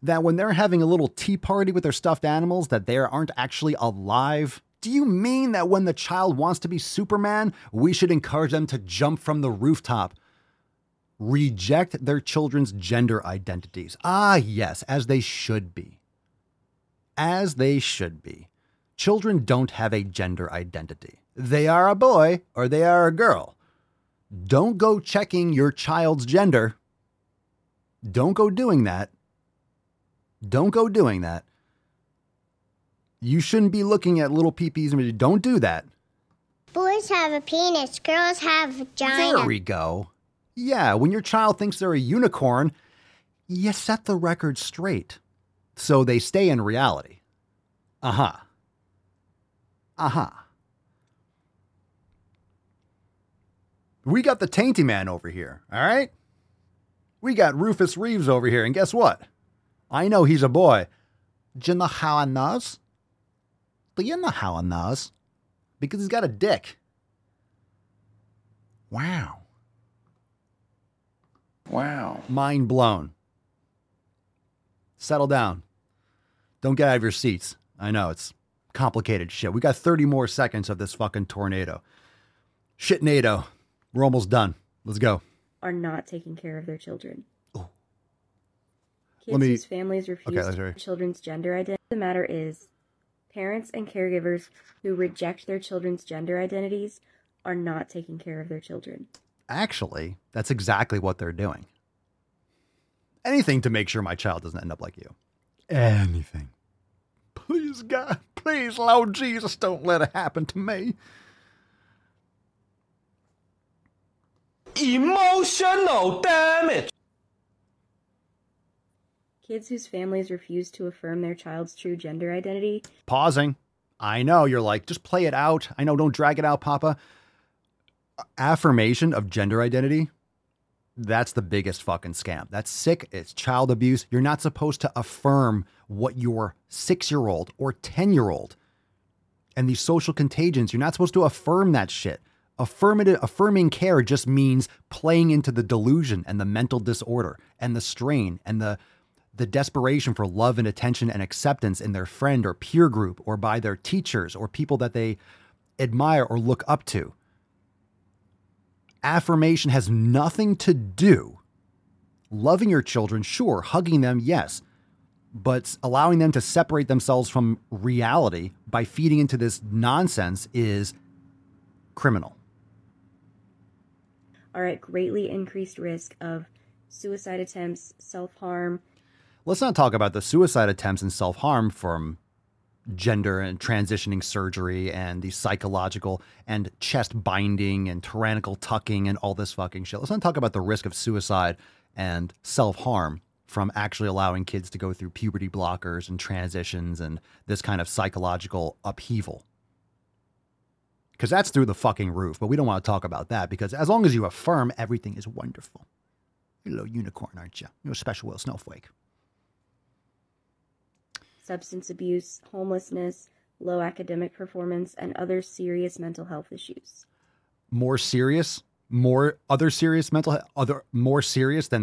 that when they're having a little tea party with their stuffed animals, that they aren't actually alive? Do you mean that when the child wants to be Superman, we should encourage them to jump from the rooftop? Reject their children's gender identities. Ah, yes, as they should be. As they should be. Children don't have a gender identity. They are a boy or they are a girl. Don't go checking your child's gender. Don't go doing that. You shouldn't be looking at little peepees. Don't do that. Boys have a penis. Girls have a vagina. There we go. Yeah, when your child thinks they're a unicorn, you set the record straight so they stay in reality. Uh-huh. Uh-huh. We got the Tainty Man over here, all right? We got Rufus Reeves over here, and guess what? I know he's a boy. Do you know how I knows? Do you know how I knows? Because he's got a dick. Wow. Wow. Mind blown. Settle down. Don't get out of your seats. I know, it's complicated shit. We got 30 more seconds of this fucking tornado. Shit-nado. We're almost done. Let's go. Are not taking care of their children. Oh. Kids whose families refuse their children's gender identity. The matter is, parents and caregivers who reject their children's gender identities are not taking care of their children. Actually, that's exactly what they're doing. Anything to make sure my child doesn't end up like you. Anything. Please, God. Please, Lord Jesus, don't let it happen to me. Emotional damage. Kids whose families refuse to affirm their child's true gender identity. Pausing. I know, you're like, just play it out. I know, don't drag it out, Papa. Affirmation of gender identity. That's the biggest fucking scam. That's sick. It's child abuse. You're not supposed to affirm what your 6-year-old or 10-year-old and these social contagions. You're not supposed to affirm that shit. Affirming care just means playing into the delusion and the mental disorder and the strain and the desperation for love and attention and acceptance in their friend or peer group or by their teachers or people that they admire or look up to. Affirmation has nothing to do. Loving your children, sure. Hugging them, yes. But allowing them to separate themselves from reality by feeding into this nonsense is criminal. Are at greatly increased risk of suicide attempts, self-harm. Let's not talk about the suicide attempts and self-harm from gender and transitioning surgery and the psychological and chest binding and tyrannical tucking and all this fucking shit. Let's not talk about the risk of suicide and self-harm from actually allowing kids to go through puberty blockers and transitions and this kind of psychological upheaval. Because that's through the fucking roof, but we don't want to talk about that because as long as you affirm, everything is wonderful. You're a little unicorn, aren't you? You're a special little snowflake. Substance abuse, homelessness, low academic performance, and other serious mental health issues. More serious than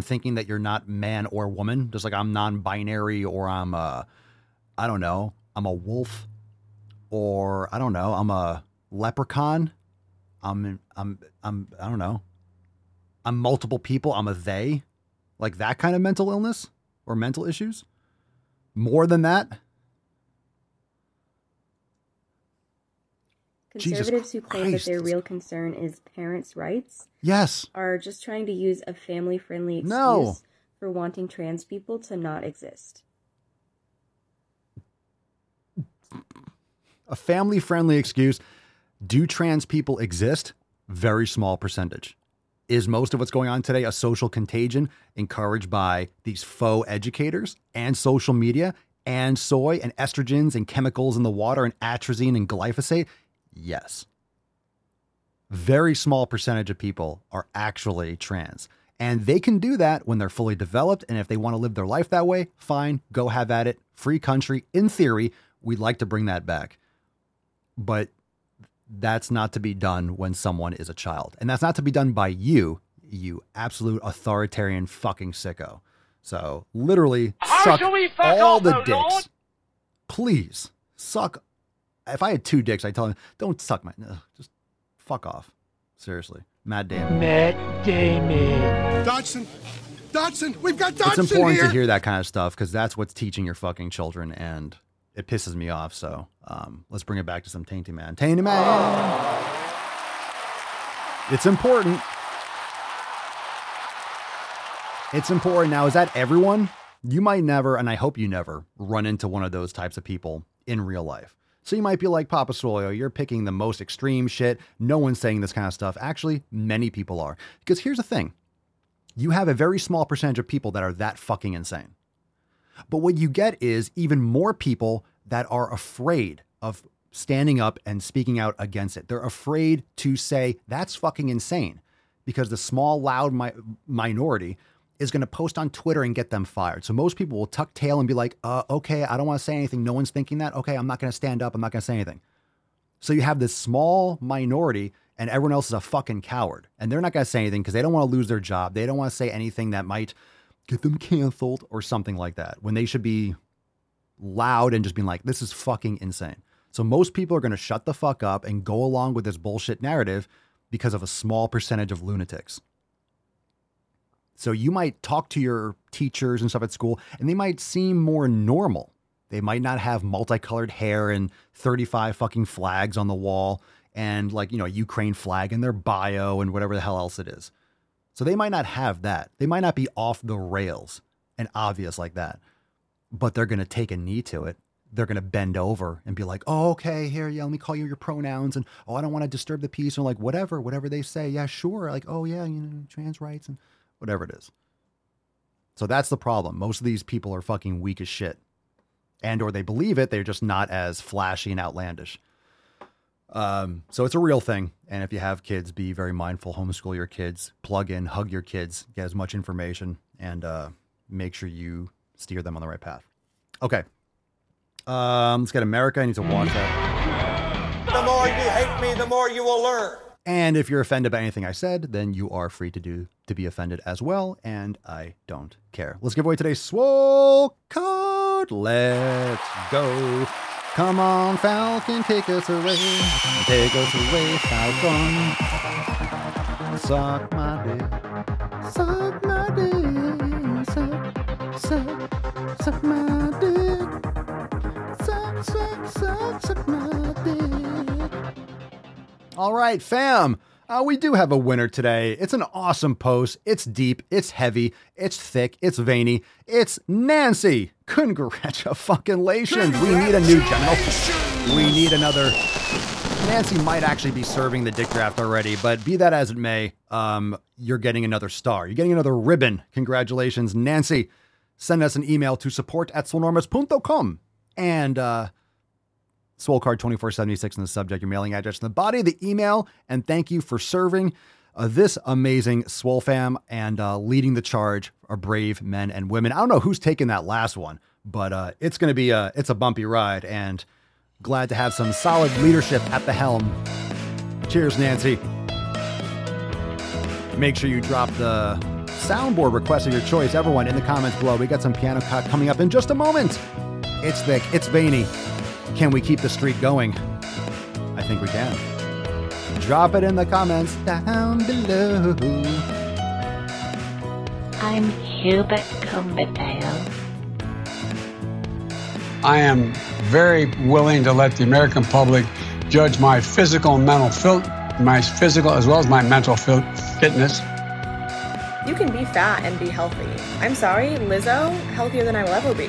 thinking that you're not man or woman. Just like I'm non-binary or I'm a, I don't know, I'm a wolf or I don't know, I'm a leprechaun. I don't know. I'm multiple people. I'm a they. Like that kind of mental illness or mental issues. More than that. Conservatives who claim that their real concern is parents' rights. Yes. Are just trying to use a family-friendly excuse for wanting trans people to not exist. A family-friendly excuse. Do trans people exist? Very small percentage. Is most of what's going on today a social contagion encouraged by these faux educators and social media and soy and estrogens and chemicals in the water and atrazine and glyphosate? Yes. Very small percentage of people are actually trans. And they can do that when they're fully developed. And if they want to live their life that way, fine, go have at it. Free country. In theory, we'd like to bring that back. But that's not to be done when someone is a child. And that's not to be done by you, you absolute authoritarian fucking sicko. So literally suck all the dicks. Lord? Please suck. If I had 2 dicks, I'd tell him, don't suck my, no, just fuck off. Seriously. Matt Damon. Matt Damon. Dodson. We've got Dodson here. It's important to hear that kind of stuff because that's what's teaching your fucking children and it pisses me off, so let's bring it back to some Tainty Man. Tainty Man! Oh. It's important. It's important. Now, is that everyone? You might never, and I hope you never, run into one of those types of people in real life. So you might be like Papa Swolio, you're picking the most extreme shit. No one's saying this kind of stuff. Actually, many people are. Because here's the thing. You have a very small percentage of people that are that fucking insane. But what you get is even more people that are afraid of standing up and speaking out against it. They're afraid to say, that's fucking insane. Because the small, loud minority is going to post on Twitter and get them fired. So most people will tuck tail and be like, okay, I don't want to say anything. No one's thinking that. Okay, I'm not going to stand up. I'm not going to say anything. So you have this small minority and everyone else is a fucking coward. And they're not going to say anything because they don't want to lose their job. They don't want to say anything that might get them canceled or something like that, when they should be loud and just being like, this is fucking insane. So most people are going to shut the fuck up and go along with this bullshit narrative because of a small percentage of lunatics. So you might talk to your teachers and stuff at school, and they might seem more normal. They might not have multicolored hair and 35 fucking flags on the wall and, like, you know, a Ukraine flag in their bio and whatever the hell else it is. So they might not have that. They might not be off the rails and obvious like that, but they're going to take a knee to it. They're going to bend over and be like, oh, okay, here, yeah, let me call you your pronouns. And, oh, I don't want to disturb the peace. And like, whatever they say. Yeah, sure. Like, oh yeah, you know, trans rights and whatever it is. So that's the problem. Most of these people are fucking weak as shit, and, or they believe it. They're just not as flashy and outlandish. So it's a real thing. And if you have kids, be very mindful, homeschool your kids, plug in, hug your kids, get as much information, and, make sure you steer them on the right path. Okay. Let's get America. I need to watch that. The more you hate me, the more you will learn. And if you're offended by anything I said, then you are free to be offended as well. And I don't care. Let's give away today's Swole card. Let's go. Come on, Falcon, take us away. Take us away, Falcon. Suck my dick. Suck my dick. Suck my dick. Suck my dick. All right, fam. We do have a winner today. It's an awesome post. It's deep. It's heavy. It's thick. It's veiny. It's Nancy. Congratulations. We need a new general. We need another. Nancy might actually be serving the dick draft already, but be that as it may, you're getting another star. You're getting another ribbon. Congratulations, Nancy. Send us an email to support@swolenormous.com and, SwoleCard 2476 in the subject, your mailing address in the body of the email, and thank you for serving this amazing SwoleFam and leading the charge are brave men and women. I don't know who's taking that last one, but it's going to be a bumpy ride, and glad to have some solid leadership at the helm. Cheers, Nancy. Make sure you drop the soundboard request of your choice, everyone, in the comments below. We got some piano cut coming up in just a moment. It's thick, it's veiny. Can we keep the streak going? I think we can. Drop it in the comments down below. I'm Hubert Cumberdale. I am very willing to let the American public judge my physical and mental as well as my mental fitness. You can be fat and be healthy. I'm sorry, Lizzo, healthier than I will ever be.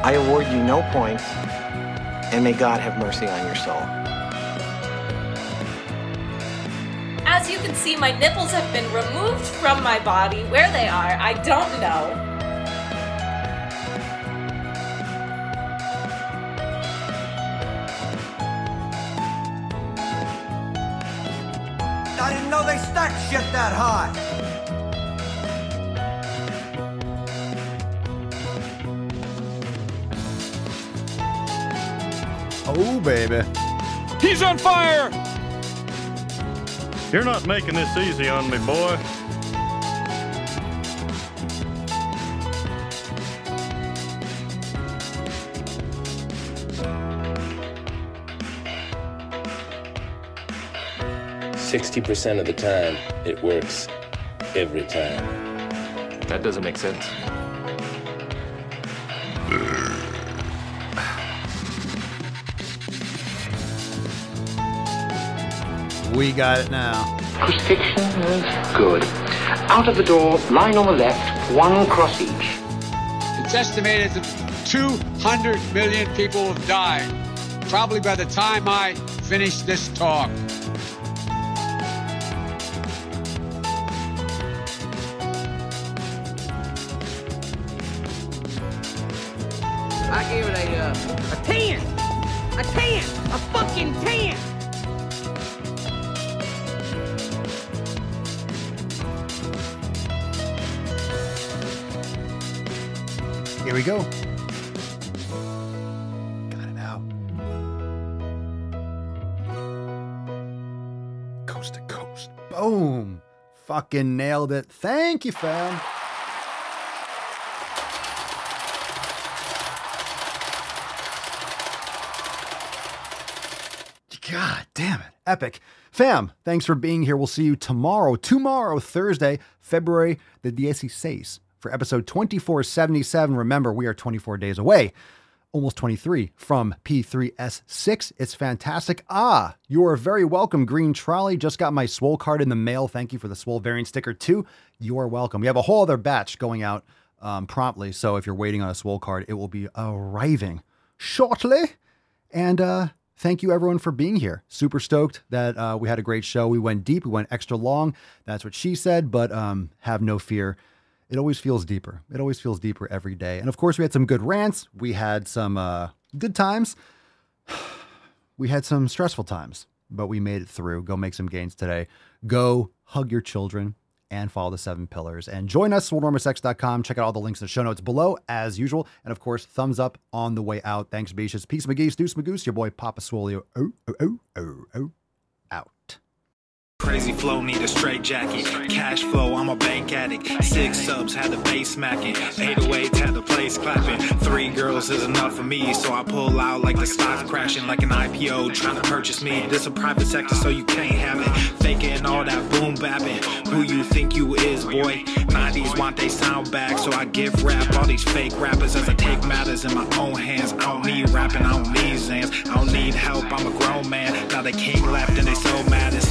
I award you no points, and may God have mercy on your soul. As you can see, my nipples have been removed from my body. Where they are, I don't know. I didn't know they stacked shit that high. Oh, baby. He's on fire! You're not making this easy on me, boy. 60% of the time, it works every time. That doesn't make sense. We got it now. Crucifixion is good. Out of the door, line on the left, one cross each. It's estimated that 200 million people have died, probably by the time I finish this talk. I gave it a 10, a 10, a fucking 10. Here we go. Got it out. Coast to coast. Boom. Fucking nailed it. Thank you, fam. God damn it. Epic. Fam, thanks for being here. We'll see you tomorrow, Thursday, February the 16th, for episode 2477. Remember, we are 24 days away, almost 23, from P3S6. It's fantastic. Ah, you are very welcome, Green Trolley. Just got my Swole card in the mail. Thank you for the Swole variant sticker, too. You are welcome. We have a whole other batch going out promptly, so if you're waiting on a Swole card, it will be arriving shortly. And, thank you, everyone, for being here. Super stoked that we had a great show. We went deep. We went extra long. That's what she said, but have no fear. It always feels deeper. It always feels deeper every day. And, of course, we had some good rants. We had some good times. We had some stressful times, but we made it through. Go make some gains today. Go hug your children and follow the 7 pillars. And join us, SwoleNormousX.com. Check out all the links in the show notes below, as usual. And, of course, thumbs up on the way out. Thanks, Beaches. Peace, McGee's. Deuce, Magoose. Your boy, Papa Swolio. Out. Crazy flow, need a straight jacket. Cash flow, I'm a bank addict. 6 subs, had the bass smacking. 808s, had the place clapping. 3 girls is enough for me, so I pull out like the stock crashing, like an IPO trying to purchase me. This a private sector, so you can't have it. Faking all that boom bapping. Who you think you is, boy? 90s want they sound back, so I give rap all these fake rappers as I take matters in my own hands. I don't need rapping, I don't need Zans. I don't need help, I'm a grown man. Now they king left and they so mad. It's